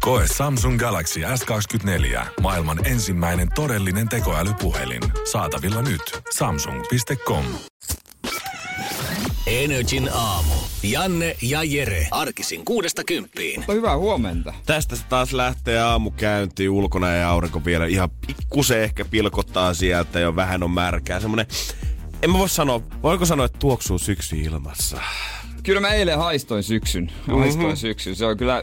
Koe Samsung Galaxy S24, maailman ensimmäinen todellinen tekoälypuhelin. Saatavilla nyt. Samsung.com. NRJ:n aamu. Janne ja Jere. Arkisin 6–10. Hyvää huomenta. Tästä se taas lähtee aamu käyntiin ulkona ja aurinko vielä ihan pikkusen ehkä pilkottaa sieltä ja vähän on märkää. Semmoinen, en mä voi sanoa, voiko sanoa, että tuoksuu syksy ilmassa. Kyllä mä eilen haistoin syksyn.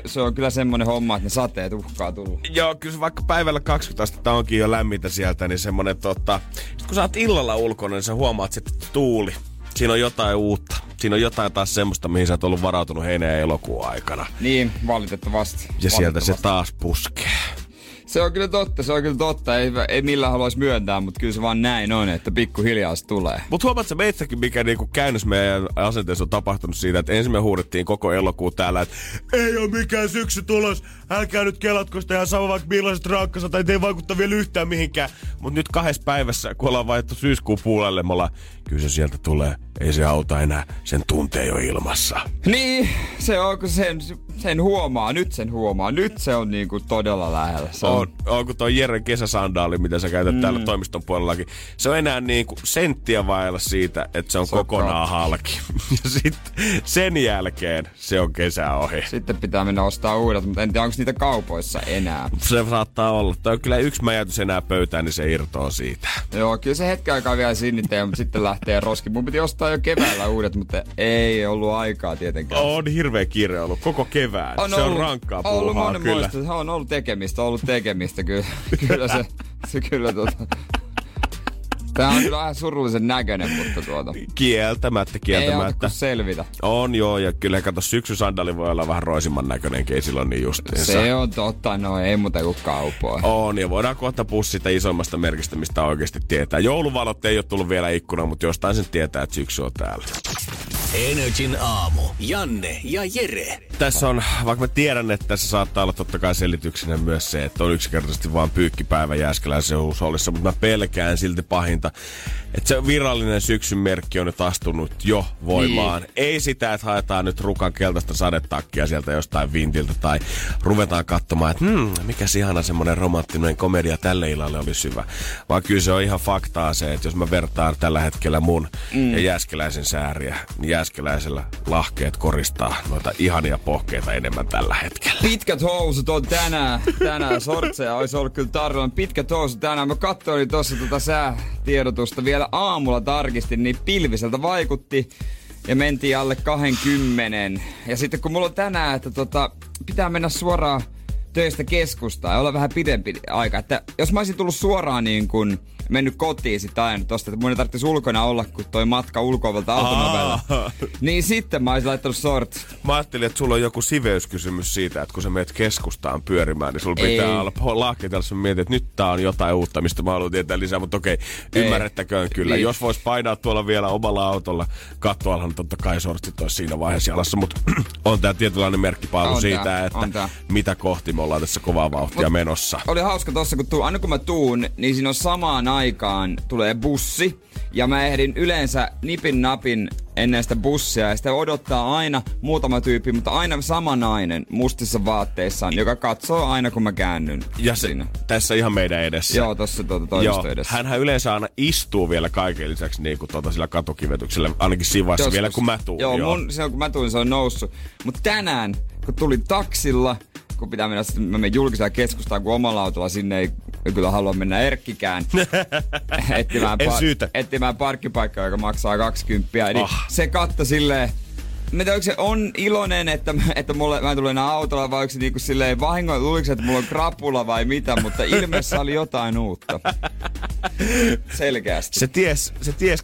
Se on kyllä semmonen homma, että ne sateet uhkaa tulla. Joo, kyllä vaikka päivällä 20 astetta onkin jo lämmintä sieltä, niin semmonen sit kun sä oot illalla ulkona, niin sä huomaat sitten tuuli. Siinä on jotain uutta. Siinä on jotain taas semmoista, mihin sä oot ollut varautunut heinä- ja elokuun aikana. Niin, valitettavasti. Ja sieltä se taas puskee. Se on kyllä totta. Ei millään haluaisi myöntää, mutta kyllä se vaan näin on, että pikkuhiljaa se tulee. Mutta huomaat sä meitäkin, mikä niinku käännös meidän asenteessa on tapahtunut siitä, että ensin me huudettiin koko elokuu täällä, että ei oo mikään syksy tulos, älkää nyt kelatko sitä ihan sama vaikka millaiset rankkaset, tai ei vaikuttaa vielä yhtään mihinkään. Mutta nyt 2 päivässä, kun ollaan vaihdettu syyskuun puolelle, me ollaan, kyllä se sieltä tulee, ei se auta enää, sen tuntee jo ilmassa. Niin, se on, kun sen huomaa, nyt se on niinku todella lähellä. Onko toi Jeren kesäsandaali, mitä sä käytät täällä toimiston puolellakin. Se on enää niinku senttiä vailla siitä, että se on kokonaan halki. Ja sitten sen jälkeen se on kesä ohi. Sitten pitää mennä ostaa uudet, mutta en tiedä, onko niitä kaupoissa enää. Se saattaa olla. Toi on kyllä yksi mäjätys enää pöytään, niin se irtoaa siitä. Joo, kyllä se hetken aikaa vielä sinnitään, mutta sitten lähtee roski. Mun piti ostaa jo keväällä uudet, mutta ei ollut aikaa tietenkään. On hirveä kiire ollut koko kevään. On ollut rankkaa puuhaa, kyllä. Muista. On ollut tekemistä, kyllä. Tää on kyllä vähän surullisen näköinen, mutta Kieltämättä. Ei auta selvitä. On joo, ja kyllä kato, syksysandali voi olla vähän roisimman näköinenkin silloin niin justiinsa. Se on totta, no ei muuta kuin kaupoa. On, ja voidaan kohta pussita isommasta merkistä, mistä oikeasti tietää. Jouluvalot ei ole tullut vielä ikkunaan, mutta jostain sen tietää, että syksy on täällä. NRJ:n aamu. Janne ja Jere. Tässä on, vaikka mä tiedän, että tässä saattaa olla totta kai selityksenä myös se, että on yksinkertaisesti vaan pyykkipäivä Jääskeläisen huusolissa, mutta mä pelkään silti pahinta, että se virallinen syksyn merkki on nyt astunut jo voimaan. Niin. Ei sitä, että haetaan nyt rukan keltaista sadetakkia sieltä jostain vintiltä tai ruvetaan katsomaan, että mikäs ihana semmoinen romanttinen komedia tälle illalle oli syvä. Vaan kyllä se on ihan faktaa se, että jos mä vertaan tällä hetkellä mun ja Jääskeläisen sääriä, niin Jääskeläisellä lahkeet koristaa noita ihania pohkeita enemmän tällä hetkellä. Pitkät housut on tänään. Sortseja olisi ollut kyllä tarjolla. Pitkät housut tänään. Mä katsoin tuossa säätiedotusta vielä aamulla tarkistin, niin pilviseltä vaikutti ja mentiin alle 20. Ja sitten kun mulla on tänään, että pitää mennä suoraan töistä keskustaan ja olla vähän pidempi aika. Että jos mä olisin tullut suoraan niin kuin mennyt kotiin sitten aina tosta, että mun ei tarvitsisi ulkona olla, kun toi matka ulkoavalta autonovella. Niin sitten mä olisin laittanut sortsit. Mä ajattelin, että sulla on joku siveyskysymys siitä, että kun sä menet keskustaan pyörimään, niin sulla pitää olla lahkeitella, sä mietit, että nyt tää on jotain uutta, mistä mä haluan tietää lisää, mutta okei, ymmärrettäköön kyllä. Ei. Jos vois painaa tuolla vielä omalla autolla kattoalla, niin totta kai sortsit olisi siinä vaiheessa jalassa, mutta on tää tietynlainen merkkipaalu siitä, että mitä kohti me ollaan tässä kovaa vauhtia menossa. Oli hauska tossa, kun aina kun mä tuun, niin siinä on samaan aikaan tulee bussi ja mä ehdin yleensä nipin napin ennen sitä bussia ja sitä odottaa aina muutama tyyppi, mutta aina sama nainen mustissa vaatteissaan, joka katsoo aina kun mä käännyn. Ja se, tässä ihan meidän edessä. Joo, tossa toimisto edessä. Hänhän yleensä aina istuu vielä kaiken lisäksi niin kuin sillä katukivetyksellä, ainakin siinä vaiheessa vielä kun mä tuun. Joo. Se on kun mä tuun, se on noussut. Mutta tänään, kun tulin taksilla, kun pitää mennä sitten, mä menen julkisella keskustaan, kun omalla autolla sinne ei kyllä halua mennä erkkikään etsimään parkkipaikkaa, joka maksaa 20. Niin se katto silleen, mä tiedän, se on iloinen, että mulle, mä en tullut enää autolla, vai onko se niinku silleen vahingoin, luuliko se, että mulla on krapula vai mitä, mutta ilmeessä oli jotain uutta. Selkeästi. Se ties,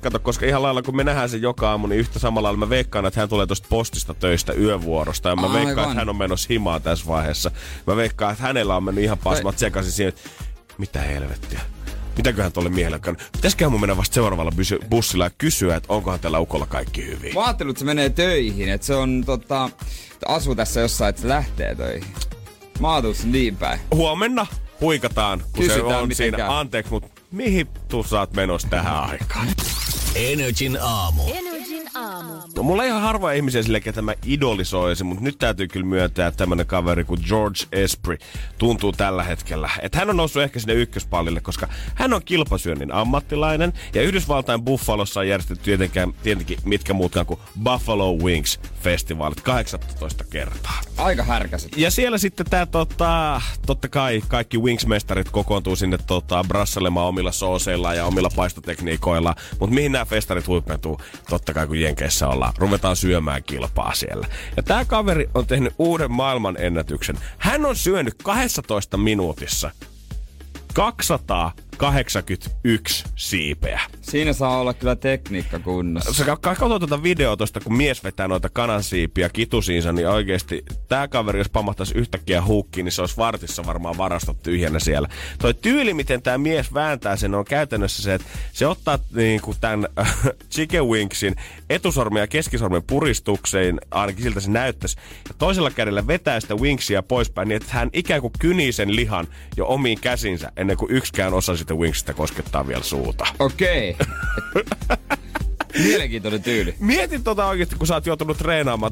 kato, koska ihan lailla kun me nähdään se joka aamu, niin yhtä samalla lailla mä veikkaan, että hän tulee tosta postista töistä yövuorosta. Ja mä veikkaan, että hän on menossa himaa tässä vaiheessa. Mä veikkaan, että hänellä on mennyt ihan pasmat sekaisin siihen, että mitä helvettiä. mitäköhän tolle miehelle käy. Pitäisiköhän mun mennä vasta seuraavalla bussilla ja kysyä, että onkohan tällä ukolla kaikki hyvin. Mä ajattelin, että se menee töihin, että se on asuu tässä jossain, että se lähtee töihin. Mä ajattelin sen niin päin. Huomenna huikataan, kun kysytään, se on siinä. Käy. Anteeksi, mut mihin saat menossa tähän aikaan? NRJ:n aamu. No, mulla ei ihan harvoja ihmisiä sille, ketä mä idolisoisin, mutta nyt täytyy kyllä myöntää, että tämmönen kaveri kuin George Esprit tuntuu tällä hetkellä. Että hän on noussut ehkä sinne ykköspallille, koska hän on kilpasyönnin ammattilainen ja Yhdysvaltain Buffalossa on järjestetty tietenkin mitkä muutkaan kuin Buffalo Wings -festivaalit 18 kertaa. Aika härkäset. Ja siellä sitten tää totta kai kaikki Wings-mestarit kokoontuu sinne brasselemaan omilla sooseilla ja omilla paistotekniikoilla, mutta mihin nämä festarit huipentuu? Totta kai kun Jenkeissä ollaan. Ruvetaan syömään kilpaa siellä. Ja tää kaveri on tehnyt uuden maailman ennätyksen. Hän on syönyt 12 minuutissa 281 siipeä. Siinä saa olla kyllä tekniikka kunnossa. Katsotaan tuota videoa tuosta, kun mies vetää noita kanansiipiä kitusiinsa, niin oikeesti tää kaveri, jos pamahtaisi yhtäkkiä huukkiin, niin se olisi vartissa varmaan varastot tyhjänä siellä. Toi tyyli, miten tää mies vääntää sen, on käytännössä se, että se ottaa niinku tän chicken wingsin etusormen ja keskisormen puristukseen, ainakin siltä se näyttäisi, ja toisella kädellä vetää sitä wingsia poispäin, niin että hän ikään kuin kynii sen lihan jo omiin käsinsä, ennen kuin yksikään osa sitten Wingsista koskettaa vielä suuta. Okei. Mielenkiintoinen tyyli. Mietin oikeesti, kun sä oot joutunut treenaamaan.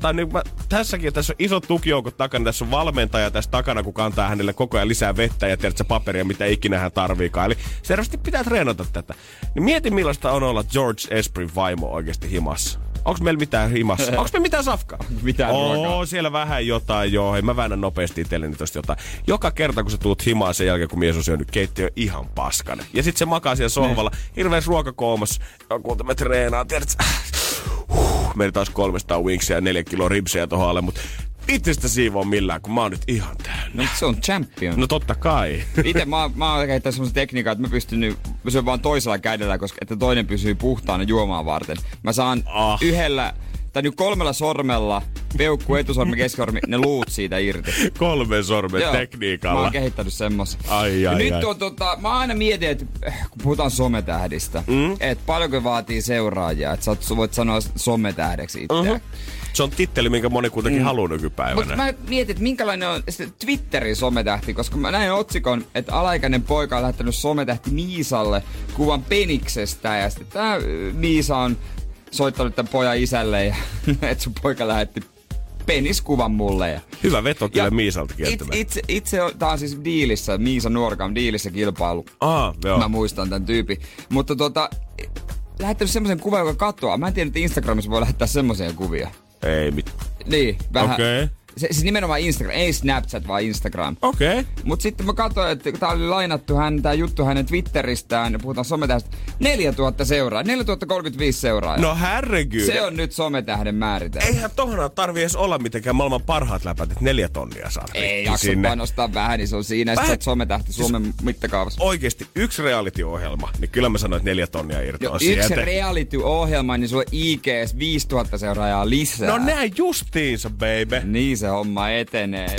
Tässä on iso tukijoukko takana, tässä on valmentaja tässä takana, kun kantaa hänelle koko ajan lisää vettä ja tiedätkö paperia, mitä ikinä hän tarviikaan. Eli selvästi pitää treenata tätä. Niin mietin, millaista on olla George Esprit vaimo oikeesti himassa. Onks meillä mitään himassa? Onks meillä mitään safkaa? Mitään ruokaa? Oo, siellä vähän jotain, joo. Mä väännän nopeasti itselleni tosta jotain. Joka kerta, kun sä tuut himaan sen jälkeen, kun mies on syönyt keittiö, ihan paskan. Ja sit se makaa siellä sohvalla, hirveässä ruokakoomassa. Kulta me treenaan, tiedätkö? Meillä taas 300 wingsia ja 4 kiloa ribsejä tohon alle, mut itsestä siivoon millään, kun mä oon nyt ihan täynnä. No se on champion. No totta kai. Itse mä oon kehittänyt semmoisen tekniikan, että mä pystyn nyt syön vaan toisella kädellä, koska että toinen pysyy puhtaana juomaan varten. Mä saan kolmella sormella, peukku, etusormi, keskisormi, ne luut siitä irti. 3 sormen joo, tekniikalla. Mä oon kehittänyt semmoisen. Nyt on mä aina mietin, että kun puhutaan sometähdistä, että paljonko vaatii seuraajia, että sä voit sanoa sometähdeksi itseään. Se on titteli, minkä moni kuitenkin haluaa nykypäivänä. Mutta mä mietin, että minkälainen on Twitterin sometähti, koska mä näin otsikon, että alaikäinen poika on lähettänyt sometähti Miisalle kuvan peniksestä. Ja sitten tää Miisa on soittanut tämän pojan isälle, ja että sun poika lähetti peniskuvan mulle. Ja hyvä veto kyllä Miisalta kieltämättä. Itse tää on siis diilissä, Miisa Nuorka on diilissä kilpailu. Joo. Mä muistan tän tyypin. Mutta lähettänyt semmosen kuvan, joka katoaa. Mä en tiedä, että Instagramissa voi lähettää semmoisia kuvia. Ei mitään. Niin, vähän. Okay. Siis nimenomaan Instagram, ei Snapchat, vaan Instagram. Okei. Okay. Mut sitten mä katsoin, että tää oli lainattu tää juttu hänen Twitteristään, ja puhutaan sometähdestä, 4000 seuraajaa, 4035 seuraajaa. No herregyyden. Se on nyt sometähden määritelmä. Eihän tohon tarvii edes olla mitenkään maailman parhaat läpät, että 4 tonnia saa. Ei jaksa panostaa vähän, niin se on siinä, että sä oot sometähti Suomen mittakaavassa. Oikeesti, yksi reality-ohjelma, niin kyllä mä sanoin, että 4 tonnia irtoa siihen. Yksi reality-ohjelma, niin sulla IGs 5000 seuraajaa lisää. No näin justiinsa, baby. Niin se homma etenee.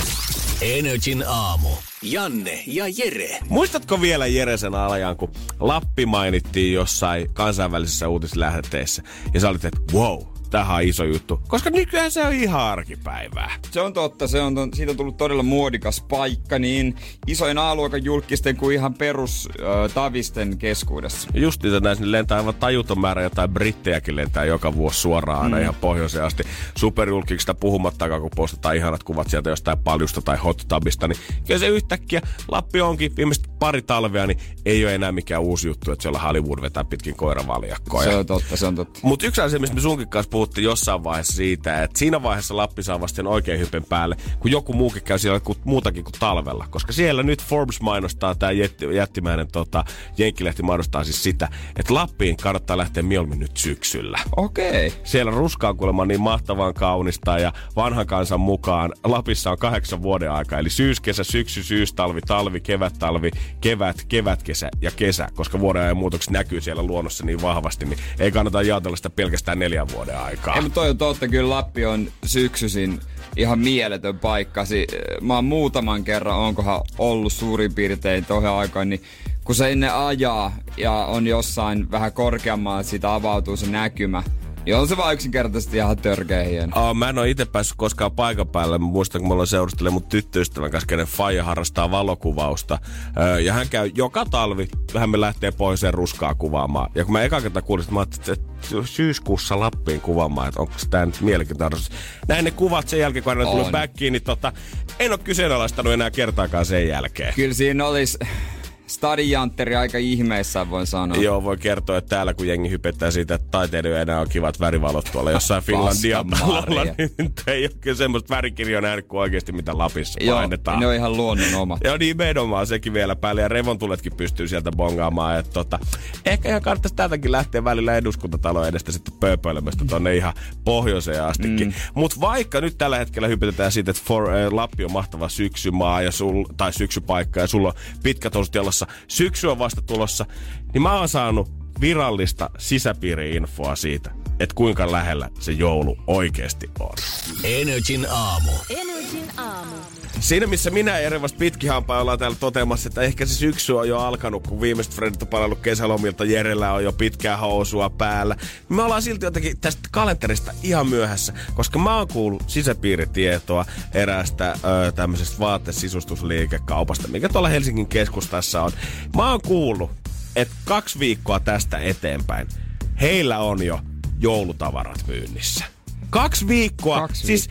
NRJ:n aamu. Janne ja Jere. Muistatko vielä, Jere, sen alajan, kun Lappi mainittiin jossain kansainvälisessä uutisläheteissä? Ja sä olit, että wow, tämähän on iso juttu. Koska nykyään se on ihan arkipäivää. Se on totta. Siitä on tullut todella muodikas paikka niin isojen A-luokan julkisten kuin ihan perustavisten keskuudessa. Justiinsa näin sinne lentää aivan tajuton määrä. Jotain brittejäkin lentää joka vuosi suoraan aina ihan pohjoiseen asti. Superjulkiksista puhumattakaan, kun postataan ihanat kuvat sieltä jostain paljusta tai hot tubista. Niin kyllä se yhtäkkiä Lappi onkin viimeiset pari talvea, niin ei ole enää mikään uusi juttu, että siellä Hollywood vetää pitkin koiravaljakkoa. Se on totta, se on totta. Mutta yksi asia, mistä me sunkin kanssa puhuttiin jossain vaiheessa siitä, että siinä vaiheessa Lappi saa vasta sen oikein hypen päälle, kun joku muukin käy siellä muutakin kuin talvella. Koska siellä nyt Forbes mainostaa, tämä jättimäinen jenkkilehti mainostaa siis sitä, että Lappiin kannattaa lähteä mieluummin nyt syksyllä. Okei. Okay. Siellä ruskaa kuulemma niin mahtavan kaunista, ja vanhan kansan mukaan Lapissa on 8 vuoden aika, eli syyskesä, syksy, syystalvi, talvi, kevättalvi, kevät, kevätkesä ja kesä, koska vuodenajan muutokset näkyy siellä luonnossa niin vahvasti, niin ei kannata jaotella sitä pelkästään 4 vuoden aikaa. Ei, mutta toi on totta, kyllä Lappi on syksyisin ihan mieletön paikka. Mä oon muutaman kerran, onkohan ollut suurin piirtein tohon aikaan, niin kun se ennen ajaa ja on jossain vähän korkeammalla, siitä avautuu se näkymä. Joo, se vaan yksinkertaisesti ihan törkeä hieno. Mä en oo ite päässyt koskaan paikan päälle. Mä muistan, kun mulla on seurustelemaan mun tyttöystävän kanssa, kenen faija harrastaa valokuvausta. Ja hän käy joka talvi, hän me lähtee pohjoiseen ruskaa kuvaamaan. Ja kun mä eka kertaa kuulin, mä ajattelin, että syyskuussa Lappiin kuvaamaan, että onko tää nyt mielenkiintoista. Näin ne kuvat sen jälkeen, kun aina tuli backiin, niin en oo kyseenalaistanut enää kertaakaan sen jälkeen. Kyllä siinä olis... Stadijantteri aika ihmeissään, voin sanoa. Joo, voi kertoa, että täällä kun jengi hypettää siitä, että taiteilijoja enää on kivat värivalot tuolla jossain Finlandian pallolla, niin ei ole kyllä semmoista värikirjoa nähnyt kuin oikeasti mitä Lapissa painetaan. Joo, ne on ihan luonnonomat. Joo, nimenomaan sekin vielä päälle, ja revontuletkin pystyy sieltä bongaamaan. Että ehkä ihan kannattaisi täältäkin lähteä välillä eduskuntatalon edestä sitten pööpöilemästä tuonne ihan pohjoiseen astikin. Mm. Mutta vaikka nyt tällä hetkellä hypetetään siitä, että Lappi on mahtava syksymaa ja tai syksypaikka, ja sulla on pitkät osut jolla syksy on vasta tulossa, niin mä oon saanut virallista sisäpiiri-infoa siitä, että kuinka lähellä se joulu oikeesti on. NRJ:n aamu. NRJ:n aamu. Siinä missä minä ja Erevas Pitkihampaa ollaan täällä toteamassa, että ehkä se syksy on jo alkanut, kun viimeiset frendit on palannut kesälomilta, Jerellä on jo pitkää housua päällä. Me ollaan silti jotenkin tästä kalenterista ihan myöhässä, koska mä oon kuullut sisäpiiritietoa eräästä tämmöisestä vaatesesustusliikekaupasta, mikä tuolla Helsingin keskustassa on. Mä oon kuullut, että 2 viikkoa tästä eteenpäin heillä on jo joulutavarat myynnissä. 2 viikkoa, siis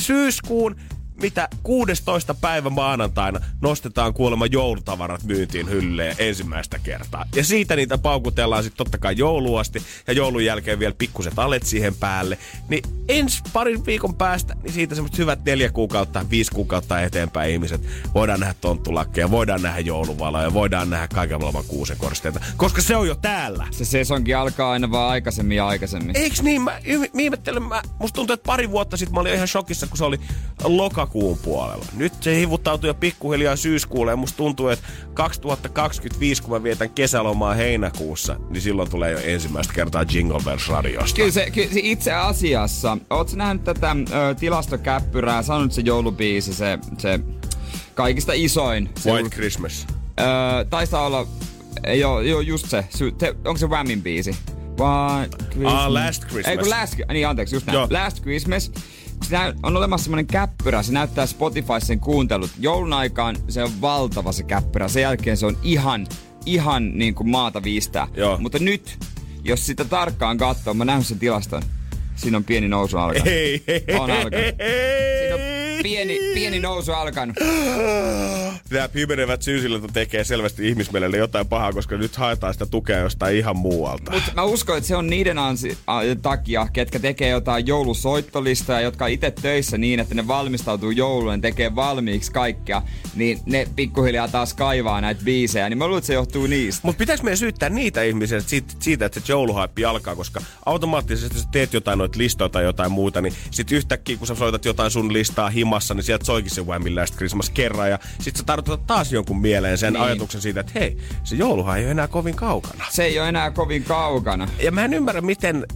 syyskuun... Mitä 16. päivä maanantaina nostetaan kuulemma joulutavarat myyntiin hyllylle ensimmäistä kertaa. Ja siitä niitä paukutellaan sitten totta kai jouluasti ja joulun jälkeen vielä pikkuset alet siihen päälle. Niin ensi parin viikon päästä, niin siitä semmoiset hyvät 4 kuukautta, 5 kuukautta eteenpäin ihmiset. Voidaan nähdä tonttulakkeja, voidaan nähdä jouluvaloja, voidaan nähdä kaiken maailman kuusenkorsteita, koska se on jo täällä. Se sesonki alkaa aina vaan aikaisemmin ja aikaisemmin. Eiks niin? Mä ihmettelen, musta tuntuu, että 2 vuotta sitten mä olin ihan shokissa, kun se oli lokakuun puolella. Nyt se hivuttautui jo pikkuhiljaa syyskuulle ja musta tuntuu, että 2025, kun mä vietän kesälomaa heinäkuussa, niin silloin tulee jo ensimmäistä kertaa Jingle Bells radiosta. Kyllä se itse asiassa. Ootko nähnyt tätä tilastokäppyrää? Sanonut se joulubiisi, se kaikista isoin. White Christmas. Taistaa olla, joo just se. Onko se Whamin biisi? Last Christmas. Ei kun just näin. Joo. Last Christmas. On olemassa semmoinen käppyrä, se näyttää Spotify sen kuuntelut. Joulun aikaan se on valtava se käppyrä, sen jälkeen se on ihan niin kuin maata viistää. Joo. Mutta nyt, jos sitä tarkkaan katsoo, mä nähnyt sen tilaston. Siinä on pieni nousu alkanut. Siinä on pieni nousu alkanut. Nämä pimenevät syysillat tekee selvästi ihmismielelle jotain pahaa, koska nyt haetaan sitä tukea jostain ihan muualta. Mutta mä uskon, että se on niiden takia, ketkä tekee jotain joulusoittolistaa, jotka on itse töissä niin, että ne valmistautuu jouluun, tekee valmiiksi kaikkea, niin ne pikkuhiljaa taas kaivaa näitä biisejä. Niin mä luulen, että se johtuu niistä. Mutta pitäis meidän syyttää niitä ihmisiä siitä, että se jouluhaippi alkaa, koska automaattisesti sä teet jotain noita listoja tai jotain muuta, niin sit yhtäkkiä, kun sä soitat jotain sun listaa himassa, niin sieltä soikin se Whamin Last Christmas kerran, ja sit sä tarvitaan taas jonkun mieleen sen ajatuksen siitä, että hei, se jouluhan ei ole enää kovin kaukana. Se ei ole enää kovin kaukana. Ja mä en ymmärrä miten,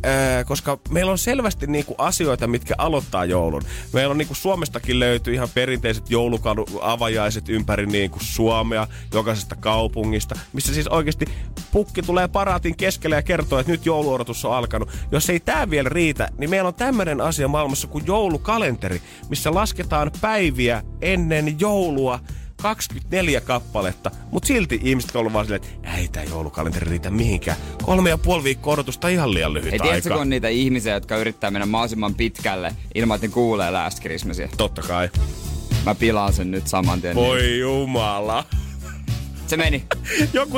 koska meillä on selvästi niinku asioita, mitkä aloittaa joulun. Meillä on niinku Suomestakin löytyy ihan perinteiset jouluavajaiset ympäri niinku Suomea, jokaisesta kaupungista, missä siis oikeasti pukki tulee paraatin keskelle ja kertoo, että nyt jouluodotus on alkanut. Jos ei tää vielä riitä, niin meillä on tämmöinen asia maailmassa kuin joulukalenteri, missä lasketaan päiviä ennen joulua 24 kappaletta, mutta silti ihmiset on ollut vaan silleen, että ei tää joulukalenteri riitä mihinkään. 3,5 viikkoa odotusta ihan liian lyhyt aika. Tiedätkö, kun on niitä ihmisiä, jotka yrittää mennä mahdollisimman pitkälle ilman, että ne kuulee Last Christmasia? Totta kai. Mä pilaan sen nyt saman tien. Voi niin. Jumala. Se meni.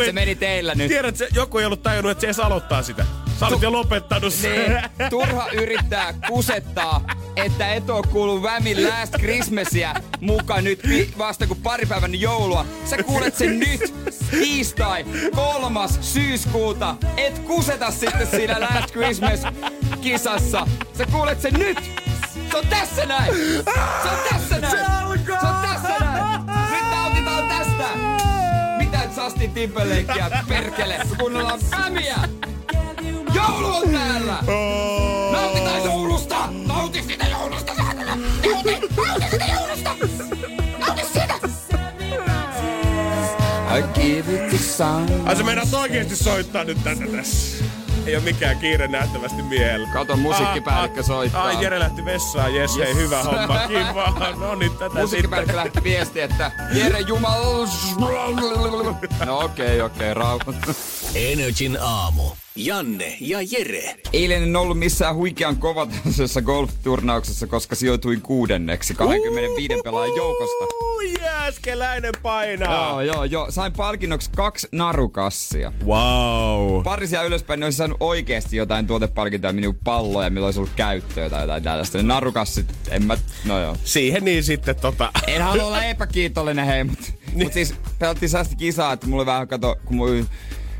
Se meni teillä nyt. Tiedät, joku ei ollut tajunnut, että se edes aloittaa sitä. Sä olet jo lopettanut sen. Niin, turha yrittää kusettaa, että et oo kuullut Whamin Last Christmasia mukaan nyt vasta kuin paripäivän joulua. Sä kuulet sen nyt, tiistai, 3. syyskuuta. Et kuseta sitten siinä Last Christmas-kisassa. Sä kuulet sen nyt. Se on tässä näin. Se on tässä näin. Se on tässä näin. Nyt nautitaan tästä. Mitä et sasti timpeleikkiä perkele, kun ollaan Whamia. Joulu on täällä! Nautitaan joulusta! Nauti sitä joulusta! Nauti sitä joulusta! Nauti sitä! I give it to Ai se meinaat oikeesti soittaa nyt tätä tässä. Ei oo mikään kiire nähtävästi miehellä. Kato, musiikkipäällikkö soittaa. Ai, Jere lähti vessaan, yes. Hei, hyvä homma, kiva. No niin, tätä sitten. Musiikkipäällikkö lähti viesti, että Jere Jumal... No okei, rauha. NRJ:n aamu. Janne ja Jere. Eilen en ollut missään huikean kovatasoisessa golf-turnauksessa, koska sijoituin 6. 25 pelaajan joukosta. Jääskeläinen painaa. Joo. Sain palkinnoksi 2 narukassia. Wow. Parisia ylöspäin ne olisi saanut oikeesti jotain tuotepalkintoja, minun palloja, millä olisi ollut käyttöä tai jotain tällaista. Ne narukassit, no joo. Siihen niin sitten En halua olla epäkiitollinen, hei, mut siis pelattiin säästi kisaa, että mulla oli vähän kato, kun mulla oli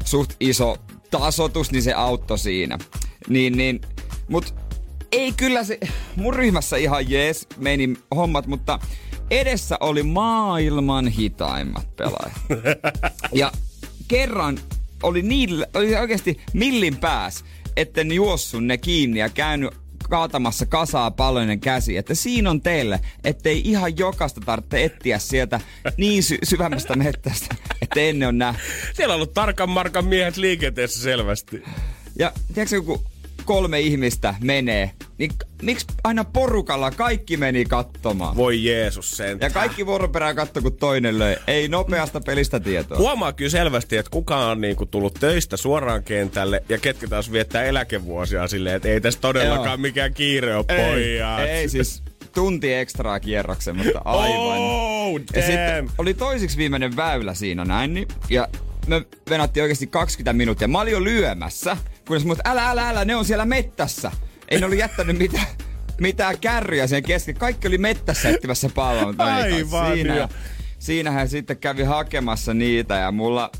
suht iso tasoitus, niin se auttoi siinä. Niin, mut ei kyllä se, mun ryhmässä ihan jees meni hommat, mutta edessä oli maailman hitaimmat pelaajat. Ja kerran oli oikeesti millin pääs, etten juossu ne kiinni ja käynyt kaatamassa kasaa palloinen käsi, että siinä on teille, ettei ihan jokaista tarvitse etsiä sieltä niin syvämmästä mettästä, että ennen on nähty. Siellä on ollut tarkan markan miehet liikenteessä selvästi. Ja tiedätkö, kun 3 ihmistä menee, niin miksi aina porukalla kaikki meni katsomaan? Voi Jeesus sentään. Ja kaikki vuoroperään katso, kun toinen löi. Ei nopeasta pelistä tietoa. Huomaa kyllä selvästi, että kukaan on tullut töistä suoraan kentälle ja ketkä taas viettää eläkevuosia silleen, että ei tässä todellakaan mikään kiire ole, pojat. Ei siis. Tunti ekstraa kierroksen, mutta aivan. Oh, ja sitten oli toisiksi viimeinen väylä siinä näin. Ja me venattiin oikeasti 20 minuuttia. Mä olin jo lyömässä, kunnes mut älä, ne on siellä mettässä. En ollut jättänyt mitään kärryjä sen kesken. Kaikki oli mettässä etsimässä palloa. Aivan. Siinähän sitten kävi hakemassa niitä ja mulla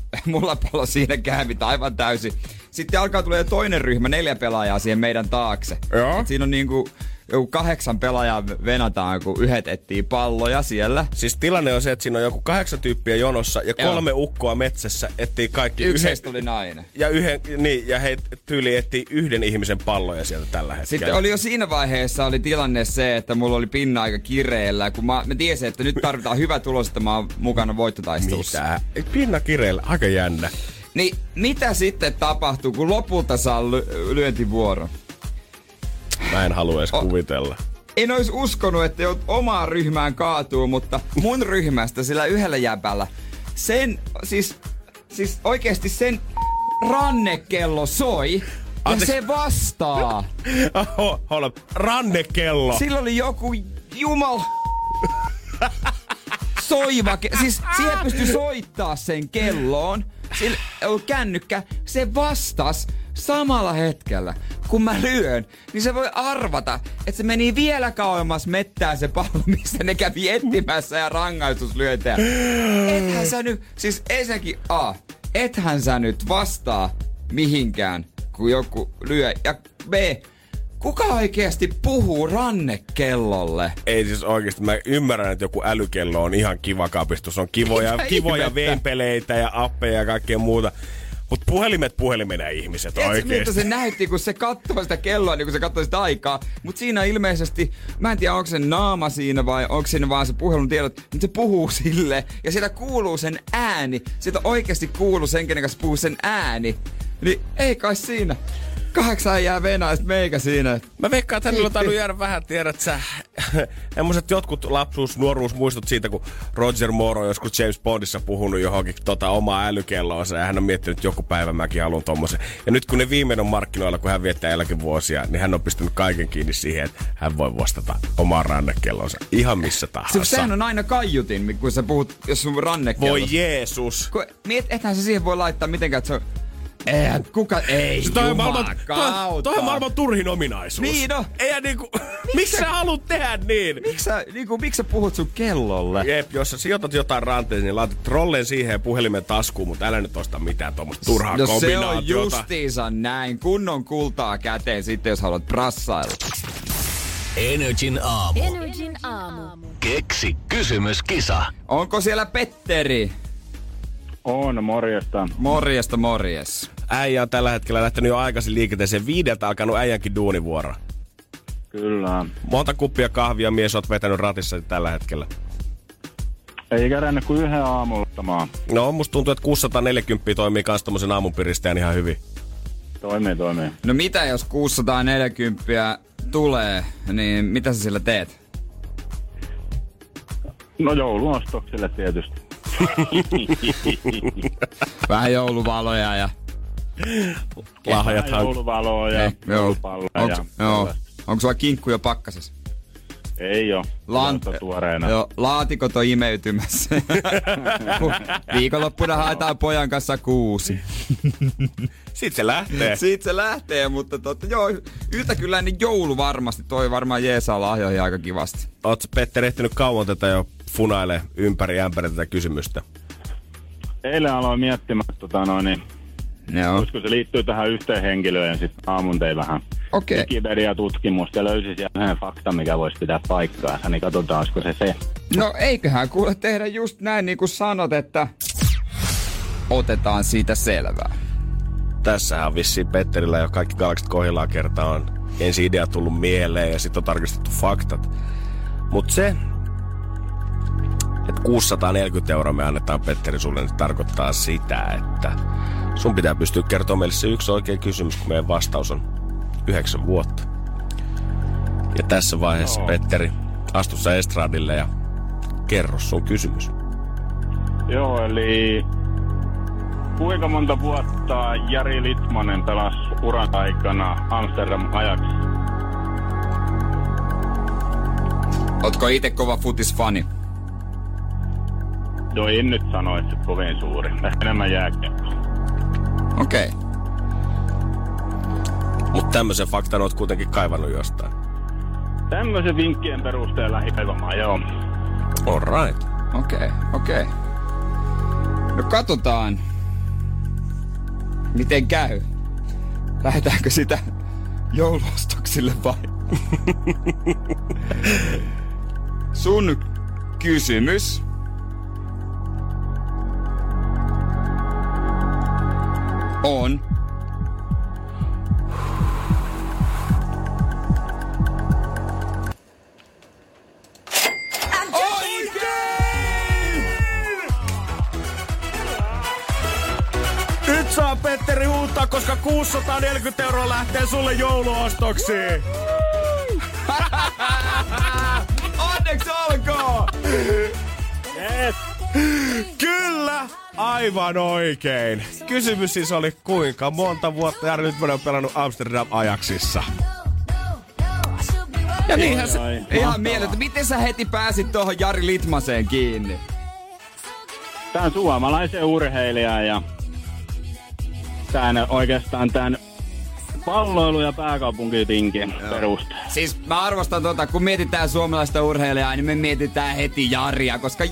pallo siinä kävi aivan täysin. Sitten alkaa tulla toinen ryhmä, 4 pelaajaa siihen meidän taakse. Siinä on niinku... Joku 8 pelaajaa venataan, kun yhdet etsii palloja siellä. Siis tilanne on se, että siinä on joku 8 tyyppiä jonossa ja 3 ukkoa metsässä etsii kaikki. Yksi heistä oli nainen. Ja he tyyli etsii yhden ihmisen palloja sieltä tällä hetkellä. Sitten oli jo siinä vaiheessa oli tilanne se, että mulla oli pinna aika kireellä. Kun mä tiesin, että nyt tarvitaan hyvä tulos, että mä oon mukana voittotaistelussa. Mitä? Pinna kireellä? Aika jännä. Niin mitä sitten tapahtuu, kun lopulta saa lyöntivuoro? Mä en halua edes kuvitella. En ois uskonut, että joudut omaan ryhmään kaatuu, mutta mun ryhmästä sillä yhdellä jäbällä. Siis oikeesti sen rannekello soi ja se vastaa. Rannekello. Sillä oli joku siis siihen pystyi soittaa sen kelloon. Sillä oli kännykkä, se vastas. Samalla hetkellä, kun mä lyön, niin se voi arvata, että se meni vielä kauemmas mettään se pallo, mistä ne kävi etsimässä ja rangaistuslyöntejä. Ethän sä nyt, siis ensinnäkin ethän sä nyt vastaa mihinkään, kun joku lyö. Ja B, kuka oikeesti puhuu rannekellolle? Ei siis oikeesti, mä ymmärrän, että joku älykello on ihan kiva kapistus. On kivoja vempeleitä ja appeja ja kaikkea muuta. Mut puhelimet ihmiset oikeesti. Miltä se näytti, kun se katsoi sitä kelloa, niin kun se katsoi sitä aikaa. Mut siinä ilmeisesti, mä en tiedä onko se naama siinä vai onko siinä vaan se puhelun tiedot, mutta se puhuu sille. Ja sieltä kuuluu sen ääni. Sieltä oikeesti kuuluu sen, kenen kanssa puhuu sen ääni. Niin ei kai siinä. 8 jää venaa, sit meikä siinä. Mä veikkaan, tänne on tainnut jäädä vähän, tiedät sä. Semmoset jotkut lapsuus, nuoruus muistut siitä, kun Roger Moore on joskus James Bondissa puhunut johonkin omaa älykelloonsa. Ja hän on miettinyt, että joku päivä mäkin haluan tommosen. Ja nyt kun ne viimein on markkinoilla, kun hän viettää eläkevuosia, niin hän on pistänyt kaiken kiinni siihen, että hän voi vastata omaan rannekellonsa ihan missä tahansa. Sehän on aina kaiutin, kun sä puhut, jos sun rannekellosta. Voi Jeesus! Ethän se siihen voi laittaa mitenkään, että se on... Ei, toi on maailman turhin ominaisuus. Niin no. Eihän niinku, miksi sä haluut tehdä niin? Miksi sä puhut sun kellolle? Jep, jos sä sijoitat jotain ranteisiin, niin laitat trolleen siihen ja puhelimen taskuun, mutta älä nyt osta mitään tuommoista turhaa kombinaatiota. No se on justiinsa näin. Kunnon kultaa käteen sitten, jos haluat brassailla. NRJ:n aamu. NRJ:n aamu. Keksi kysymyskisa. Onko siellä Petteri? On, morjesta. Morjes. Äijä on tällä hetkellä lähtenyt jo aikaisin liikenteeseen. 5:00 alkanut äijänkin duunivuoro. Kyllä. Monta kuppia kahvia mies oot vetänyt ratissa tällä hetkellä? Ei kerännyt kuin yhden aamulottamaan. No, musta tuntuu, että 640 toimii kans tommosen aamupiristäjän ihan hyvin. Toimii. No mitä jos 640 tulee, niin mitä sä sillä teet? No jouluostoksille tietysti. Vähän jouluvaloja ja... Lahjathan. Jouluvaloja, joulupalloja. Onko sulla kinkkuja pakkasessa? Ei oo. Tuoreena. Joo, laatikot on imeytymässä. Viikonloppuna haetaan pojan kanssa 6. Sitten se lähtee, mutta totta, joo, yhtä kyllä niin joulu varmasti. Toi varmaan jeesaa lahjoihin aika kivasti. Ootko Petteri ehtinyt kauan tätä jo funailee ympäri ämpäri tätä kysymystä? Eilen aloin miettimään koska se liittyy tähän yhteen henkilöön ja sitten aamun tein vähän Wikipedia-tutkimus ja löysin siellä yhden faktan, mikä voisi pitää paikkaansa, niin katsotaan, olisiko se. No eiköhän kuule tehdä just näin niin kuin sanot, että otetaan siitä selvää. Tässähän on vissiin Petterillä jo kaikki galaksit kohdillaan kertaa on ensi idea tullut mieleen ja sitten on tarkistettu faktat. Mutta se, että 640 € me annetaan Petteri sulle, niin tarkoittaa sitä, että sun pitää pystyä kertomaan meille se yksi oikea kysymys, kun meidän vastaus on 9 vuotta. Ja tässä vaiheessa, Petteri, astu sä estradille ja kerro sun kysymys. Joo, eli kuinka monta vuotta Jari Litmanen pelasi uran aikana Amsterdam Ajax? Ootko itse kova futisfani? Joo, en nyt sano, että se kovin suuri. Enemmän jääkiekkoa. Okei. Mutta tämmöisen faktan oot kuitenkin kaivannut jostain. Tämmöisen vinkkien perusteella lähikaivamaan, joo. Alright. Okei. No katsotaan, miten käy. Lähdetäänkö sitä jouluostoksille vai? Sun kysymys. On. Oikein! Nyt saa Petteri huuttaa, koska 640 € lähtee sulle jouluostoksiin. Onneksi olkoon! Yes. Kyllä! Aivan oikein. Kysymys siis oli, kuinka monta vuotta Jari Litmanen on pelannut Amsterdam Ajaxissa. Ja niinhän se ihan mielettä. Miten sä heti pääsit tuohon Jari Litmaseen kiinni? Tää on suomalaisen urheilijan ja oikeastaan palloilu ja pääkaupunkitinkin perusteella. Siis mä arvostan kun mietitään suomalaista urheilijaa, niin me mietitään heti Jaria, koska